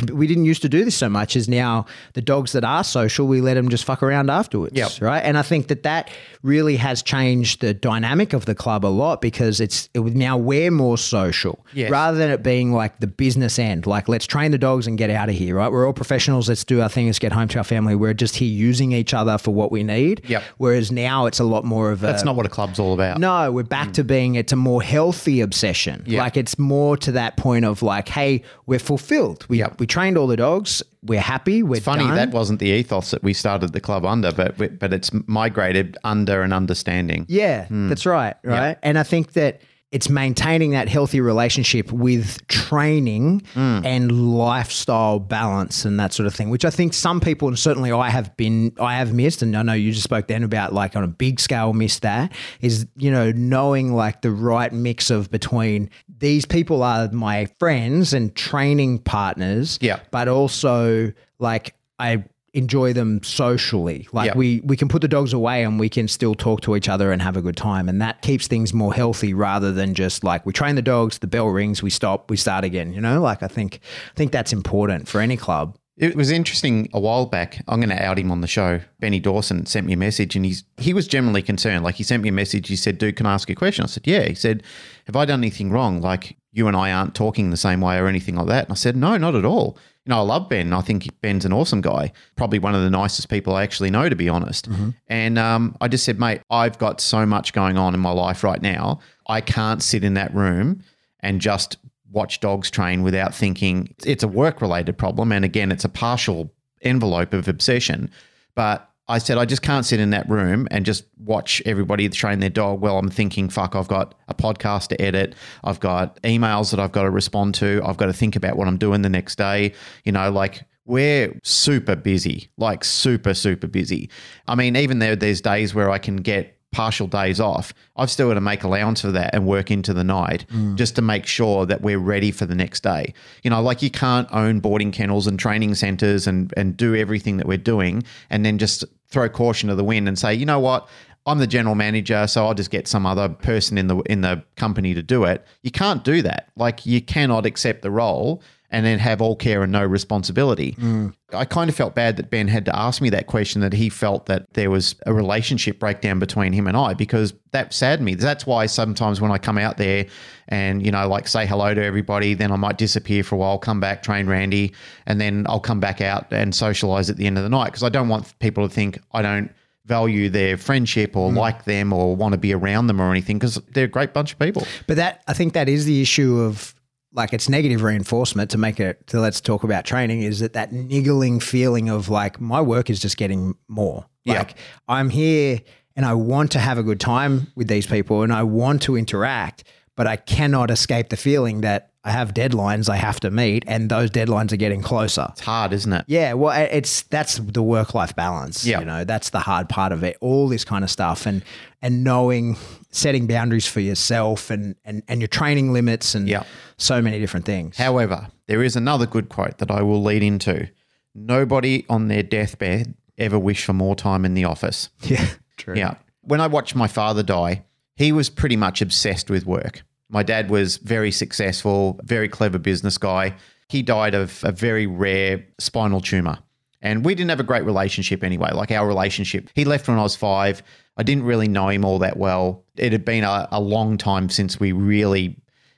we didn't used to do this so much, is now the dogs that are social, we let them just fuck around afterwards, yep. right? And I think that that really has changed the dynamic of the club a lot, because it's it, now we're more social yes. rather than it being like the business end, like let's train the dogs and get out of here, right? We're all professionals. Let's do our thing. Let's get home to our family. We're just here using each other for what we need. Yep. Whereas now it's a lot more of a – that's not what a club's all about. No, we're back mm. to being – it's a more healthy obsession. Yep. Like it's more to that point of like, hey, we're fulfilled. We, yep. we trained all the dogs. We're happy. We're it's funny, done. That wasn't the ethos that we started the club under, but but it's migrated under an understanding. Yeah, mm. that's right, right? Yep. And I think that it's maintaining that healthy relationship with training mm. and lifestyle balance and that sort of thing, which I think some people, and certainly I have been, I have missed, and I know you just spoke then about like on a big scale missed that, is, you know, knowing like the right mix of between these people are my friends and training partners, yeah. but also like I enjoy them socially. Like yep. we, we can put the dogs away and we can still talk to each other and have a good time. And that keeps things more healthy rather than just like we train the dogs, the bell rings, we stop, we start again. You know, like I think, I think that's important for any club. It was interesting a while back. I'm going to out him on the show. Benny Dawson sent me a message, and he's he was generally concerned. Like he sent me a message. He said, dude, can I ask a question? I said, yeah. He said, have I done anything wrong? Like you and I aren't talking the same way or anything like that. And I said, no, not at all. You know, I love Ben. I think Ben's an awesome guy, probably one of the nicest people I actually know, to be honest. Mm-hmm. And um, I just said, mate, I've got so much going on in my life right now. I can't sit in that room and just watch dogs train without thinking. It's a work-related problem. And again, it's a partial envelope of obsession. But I said, I just can't sit in that room and just watch everybody train their dog. Well, I'm thinking, fuck, I've got a podcast to edit. I've got emails that I've got to respond to. I've got to think about what I'm doing the next day. You know, like we're super busy, like super, super busy. I mean, even though there's days where I can get partial days off, I've still got to make allowance for that and work into the night mm. just to make sure that we're ready for the next day. You know, like you can't own boarding kennels and training centers and and do everything that we're doing and then just throw caution to the wind and say, you know what, I'm the general manager, so I'll just get some other person in the in the company to do it. You can't do that. Like you cannot accept the role and then have all care and no responsibility. Mm. I kind of felt bad that Ben had to ask me that question, that he felt that there was a relationship breakdown between him and I, because that saddened me. That's why sometimes when I come out there and, you know, like say hello to everybody, then I might disappear for a while, come back, train Randy, and then I'll come back out and socialise at the end of the night, because I don't want people to think I don't value their friendship or mm. like them or want to be around them or anything, because they're a great bunch of people. But that, I think that is the issue of, like it's negative reinforcement to make it to let's talk about training, is that that niggling feeling of like my work is just getting more. Like yeah. I'm here and I want to have a good time with these people and I want to interact, but I cannot escape the feeling that I have deadlines I have to meet and those deadlines are getting closer. It's hard, isn't it? Yeah. Well, it's, that's the work-life balance, yeah. you know, that's the hard part of it, all this kind of stuff. And, and knowing, setting boundaries for yourself and, and, and your training limits and yeah. so many different things. However, there is another good quote that I will lead into. Nobody on their deathbed ever wished for more time in the office. Yeah. True. Yeah. When I watched my father die, he was pretty much obsessed with work. My dad was very successful, very clever business guy. He died of a very rare spinal tumor. And we didn't have a great relationship anyway, like our relationship. He left when I was five. I didn't really know him all that well. It had been a, a long time since we really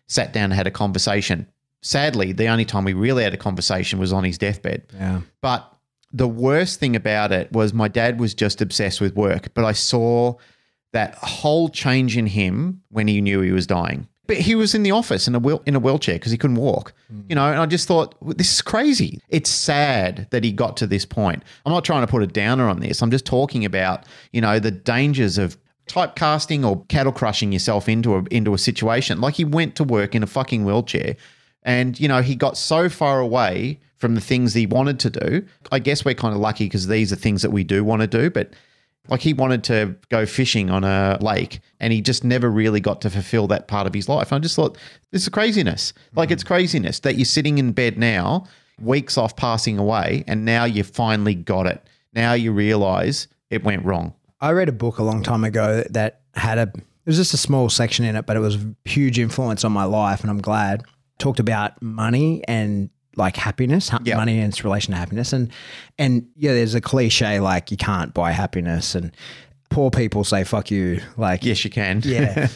sat down and had a conversation. Sadly, the only time we really had a conversation was on his deathbed. Yeah. But the worst thing about it was my dad was just obsessed with work, but I saw that whole change in him when he knew he was dying. But he was in the office in a wheel, in a wheelchair because he couldn't walk, mm. you know, and I just thought, this is crazy. It's sad that he got to this point. I'm not trying to put a downer on this. I'm just talking about, you know, the dangers of typecasting or cattle crushing yourself into a, into a situation. Like he went to work in a fucking wheelchair and, you know, he got so far away from the things he wanted to do. I guess we're kind of lucky because these are things that we do want to do, but like he wanted to go fishing on a lake and he just never really got to fulfill that part of his life. And I just thought, this is craziness. Like mm-hmm. it's craziness that you're sitting in bed now, weeks off passing away, and now you finally got it. Now you realize it went wrong. I read a book a long time ago that had a, it was just a small section in it, but it was a huge influence on my life and I'm glad. Talked about money and like happiness, ha- yep. money and its relation to happiness. And, and yeah, there's a cliche, like you can't buy happiness, and poor people say, fuck you. Like, yes, you can. Yeah.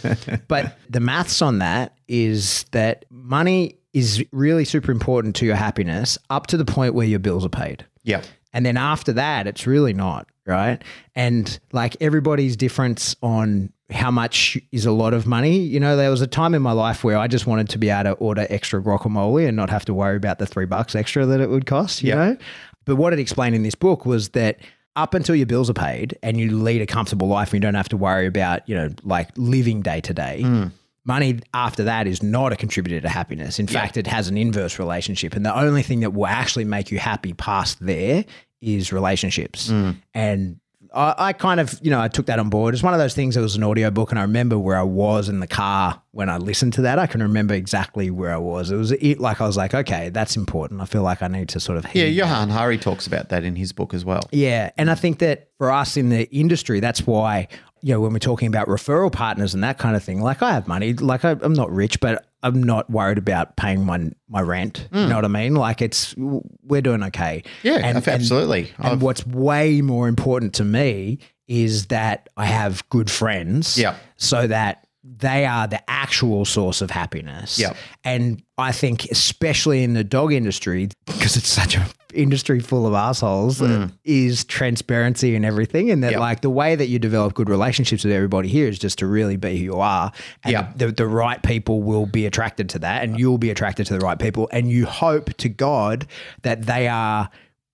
But the maths on that is that money is really super important to your happiness up to the point where your bills are paid. Yeah. And then after that, it's really not, right? And like everybody's difference on how much is a lot of money. You know, there was a time in my life where I just wanted to be able to order extra guacamole and not have to worry about the three bucks extra that it would cost, you yep. know? But what it explained in this book was that up until your bills are paid and you lead a comfortable life and you don't have to worry about, you know, like living day to day, mm. money after that is not a contributor to happiness. In fact, yeah. it has an inverse relationship. And the only thing that will actually make you happy past there is relationships. Mm. And I, I kind of, you know, I took that on board. It's one of those things that was an audio book, and I remember where I was in the car when I listened to that. I can remember exactly where I was. It was it, like I was like, okay, that's important. I feel like I need to sort of hear Yeah, Johan that. Hari talks about that in his book as well. Yeah, and I think that for us in the industry, that's why – you know, when we're talking about referral partners and that kind of thing, like I have money, like I, I'm not rich, but I'm not worried about paying my, my rent. Mm. You know what I mean? Like it's, we're doing okay. Yeah, and, absolutely. And, and what's way more important to me is that I have good friends yeah. so that they are the actual source of happiness. Yeah. And I think especially in the dog industry, because it's such a industry full of assholes, mm. is transparency and everything. And that yep. like the way that you develop good relationships with everybody here is just to really be who you are. And yep. the, the right people will be attracted to that, and you'll be attracted to the right people. And you hope to God that they are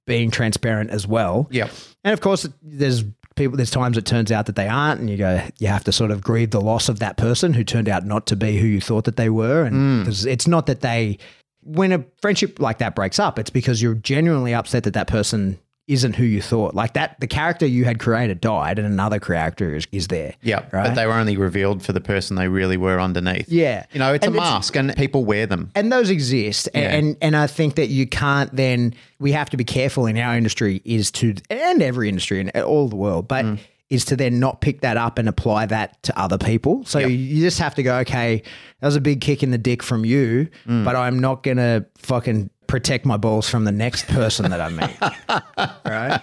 being transparent as well. Yeah. And of course there's people, there's times it turns out that they aren't, and you go, you have to sort of grieve the loss of that person who turned out not to be who you thought that they were. And because mm. it's not that they, when a friendship like that breaks up, it's because you're genuinely upset that that person isn't who you thought. Like that, the character you had created died and another character is, is there. Yeah, right? But they were only revealed for the person they really were underneath. Yeah. You know, it's and a it's, mask and people wear them. And those exist. Yeah. And, and and I think that you can't then, we have to be careful in our industry is to, and every industry in all the world, but mm. is to then not pick that up and apply that to other people. So yep. you just have to go, okay, that was a big kick in the dick from you, mm. but I'm not going to fucking protect my balls from the next person that I meet, right?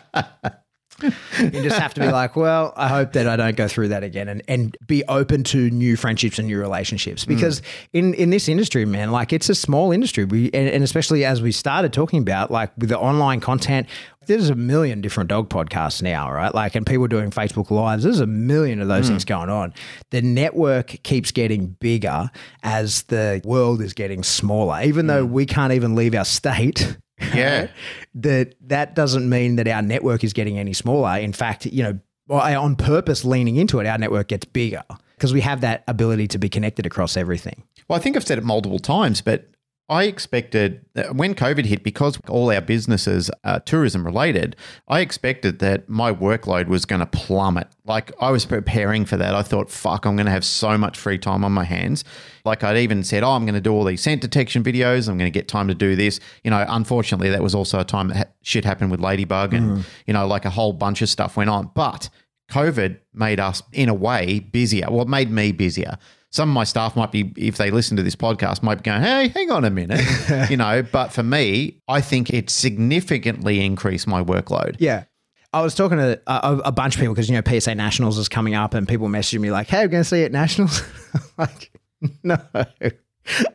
You just have to be like, well, I hope that I don't go through that again, and, and be open to new friendships and new relationships, because mm. in, in this industry, man, like it's a small industry. We and, and especially as we started talking about, like with the online content, there's a million different dog podcasts now, right? Like, and people doing Facebook Lives, there's a million of those mm. things going on. The network keeps getting bigger as the world is getting smaller, even mm. though we can't even leave our state. Yeah. that that doesn't mean that our network is getting any smaller. In fact, you know, on purpose leaning into it, our network gets bigger because we have that ability to be connected across everything. Well, I think I've said it multiple times, but I expected that when COVID hit, because all our businesses are tourism related, I expected that my workload was going to plummet. Like I was preparing for that. I thought, fuck, I'm going to have so much free time on my hands. Like I'd even said, oh, I'm going to do all these scent detection videos. I'm going to get time to do this. You know, unfortunately, that was also a time that ha- shit happened with Ladybug and, mm. you know, like a whole bunch of stuff went on. But COVID made us in a way busier. Well, it made me busier. Some of my staff might be, if they listen to this podcast, might be going, hey, hang on a minute, you know. But for me, I think it significantly increased my workload. Yeah. I was talking to a, a bunch of people because, you know, P S A Nationals is coming up and people messaging me like, hey, we're going to see you at Nationals. I'm like, no.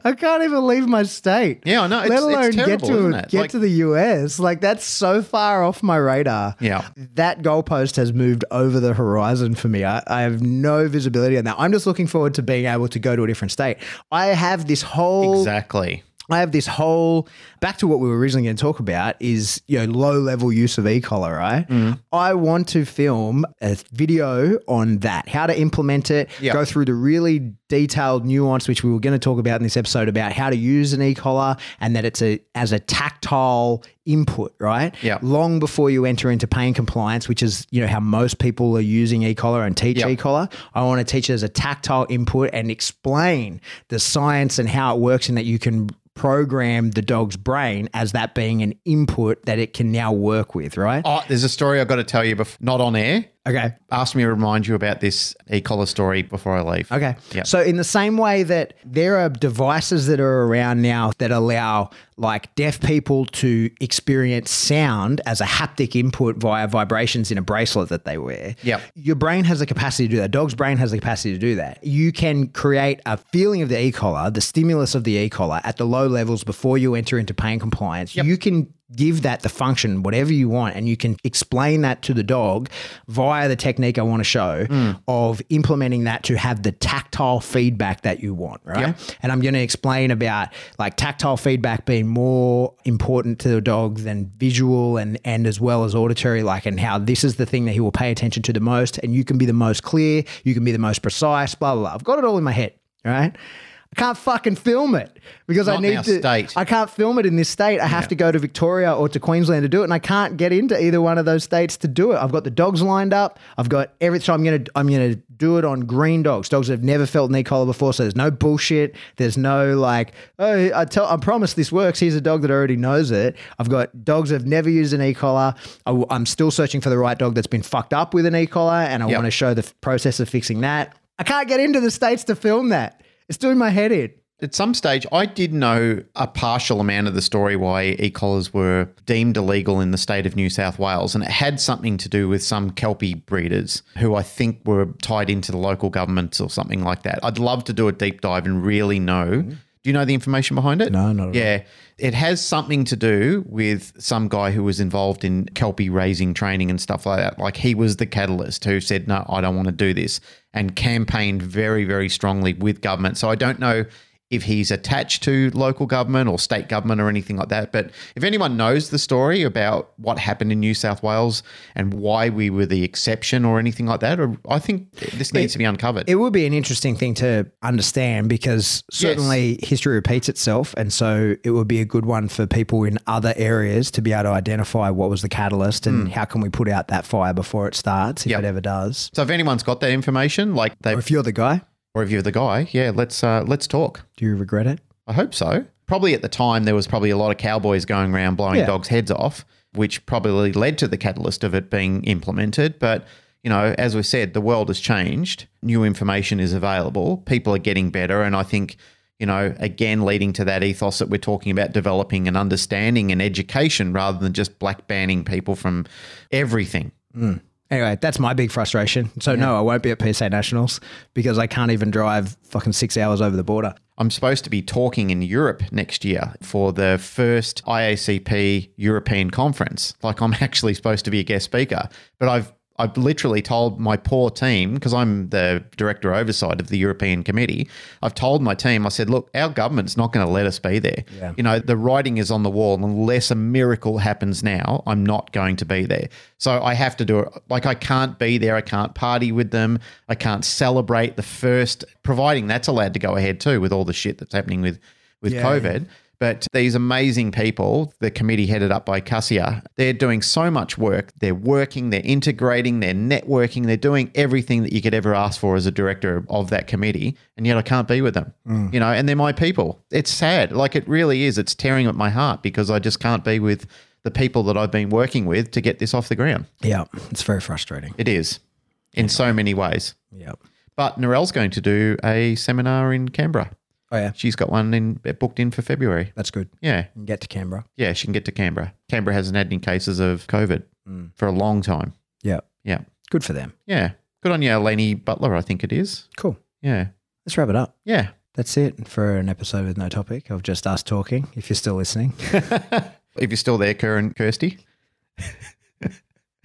I can't even leave my state. Yeah, I know. Let it's, alone it's terrible, get, to, isn't it? get like, to the U S. Like that's so far off my radar. Yeah. That goalpost has moved over the horizon for me. I, I have no visibility on that. I'm just looking forward to being able to go to a different state. I have this whole – Exactly. I have this whole – back to what we were originally going to talk about is, you know, low-level use of e-collar, right? Mm. I want to film a video on that, how to implement it, yep. go through the really detailed nuance, which we were going to talk about in this episode, about how to use an e-collar and that it's a as a tactile – input, right? Yeah. Long before you enter into paying compliance, which is, you know, how most people are using e-collar and teach yep. e-collar. I want to teach it as a tactile input and explain the science and how it works, and that you can program the dog's brain as that being an input that it can now work with, right? Oh, there's a story I've got to tell you, before, not on air. Okay. Ask me to remind you about this e-collar story before I leave. Okay. Yep. So in the same way that there are devices that are around now that allow like deaf people to experience sound as a haptic input via vibrations in a bracelet that they wear. Yeah. Your brain has the capacity to do that. Dog's brain has the capacity to do that. You can create a feeling of the e-collar, the stimulus of the e-collar at the low levels before you enter into pain compliance. Yep. You can give that the function, whatever you want, and you can explain that to the dog via the technique I want to show mm. of implementing that to have the tactile feedback that you want, right? Yep. And I'm going to explain about like tactile feedback being more important to the dog than visual and and as well as auditory, like, and how this is the thing that he will pay attention to the most, and you can be the most clear, you can be the most precise, blah, blah, blah. I've got it all in my head, right? I can't fucking film it because Not I need to. State. I can't film it in this state. I have yeah. to go to Victoria or to Queensland to do it, and I can't get into either one of those states to do it. I've got the dogs lined up. I've got everything. So I'm gonna I'm gonna do it on green dogs, dogs that have never felt an e-collar before. So there's no bullshit. There's no like, oh, I tell, I promise this works. Here's a dog that already knows it. I've got dogs that have never used an e-collar. I, I'm still searching for the right dog that's been fucked up with an e-collar, and I yep. want to show the f- process of fixing that. I can't get into the states to film that. It's doing my head in. At some stage, I did know a partial amount of the story why e-collars were deemed illegal in the state of New South Wales, and it had something to do with some Kelpie breeders who I think were tied into the local governments or something like that. I'd love to do a deep dive and really know. Mm-hmm. Do you know the information behind it? No, not at all. Yeah. It has something to do with some guy who was involved in Kelpie raising training and stuff like that. Like he was the catalyst who said, no, I don't want to do this, and campaigned very, very strongly with government. So I don't know if he's attached to local government or state government or anything like that. But if anyone knows the story about what happened in New South Wales and why we were the exception or anything like that, or I think this needs it, to be uncovered. It would be an interesting thing to understand because certainly yes. history repeats itself. And so it would be a good one for people in other areas to be able to identify what was the catalyst and mm. how can we put out that fire before it starts, if yep. it ever does. So if anyone's got that information, like they- or if you're the guy. Or if you're the guy, yeah, let's uh, let's talk. Do you regret it? I hope so. Probably at the time there was probably a lot of cowboys going around blowing yeah. dogs' heads off, which probably led to the catalyst of it being implemented. But, you know, as we said, the world has changed. New information is available. People are getting better. And I think, you know, again, leading to that ethos that we're talking about, developing and understanding and education rather than just black banning people from everything. Mm. Anyway, that's my big frustration. So, yeah. no, I won't be at P S A Nationals because I can't even drive fucking six hours over the border. I'm supposed to be talking in Europe next year for the first I A C P European conference. Like, I'm actually supposed to be a guest speaker. But I've I've literally told my poor team, because I'm the director oversight of the European Committee, I've told my team, I said, look, our government's not going to let us be there. Yeah. You know, the writing is on the wall. Unless a miracle happens now, I'm not going to be there. So I have to do it. Like, I can't be there. I can't party with them. I can't celebrate the first, providing that's allowed to go ahead too with all the shit that's happening with, with yeah. COVID. But these amazing people, the committee headed up by Cassia, they're doing so much work. They're working, they're integrating, they're networking, they're doing everything that you could ever ask for as a director of that committee. And yet I can't be with them, mm. you know, and they're my people. It's sad. Like, it really is. It's tearing at my heart because I just can't be with the people that I've been working with to get this off the ground. Yeah, it's very frustrating. It is in yeah. so many ways. Yeah. But Narelle's going to do a seminar in Canberra. Oh, yeah. She's got one in booked in for February. That's good. Yeah. You can get to Canberra. Yeah, she can get to Canberra. Canberra hasn't had any cases of COVID mm. for a long time. Yeah. Yeah. Good for them. Yeah. Good on you, Lainey Butler, I think it is. Cool. Yeah. Let's wrap it up. Yeah. That's it for an episode with no topic of just us talking, if you're still listening. If you're still there, Kerr and Kirsty.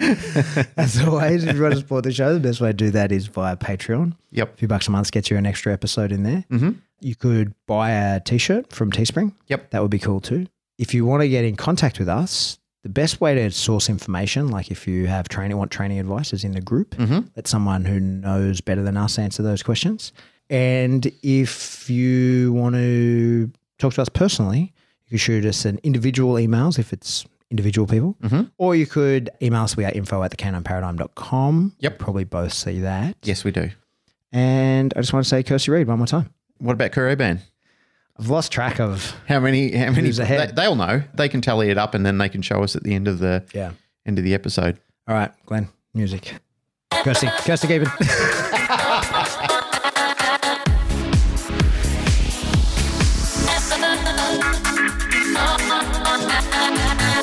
As always, if you want to support the show, the best way to do that is via Patreon. Yep. A few bucks a month gets you an extra episode in there. Mm-hmm. You could buy a T-shirt from Teespring. Yep. That would be cool too. If you want to get in contact with us, the best way to source information, like if you have training, want training advice, is in the group. Mm-hmm. Let someone who knows better than us answer those questions. And if you want to talk to us personally, you can shoot us an individual emails if it's individual people, mm-hmm. or you could email us. We are info at the canine paradigm dot com. Yep. We'll probably both see that. Yes, we do. And I just want to say Kirsty Reid one more time. What about Kerr Eben? I've lost track of how many, how many, they, they'll know. They can tally it up and then they can show us at the end of the, yeah. end of the episode. All right, Glenn, music. Kirsty. Kirsty Eben.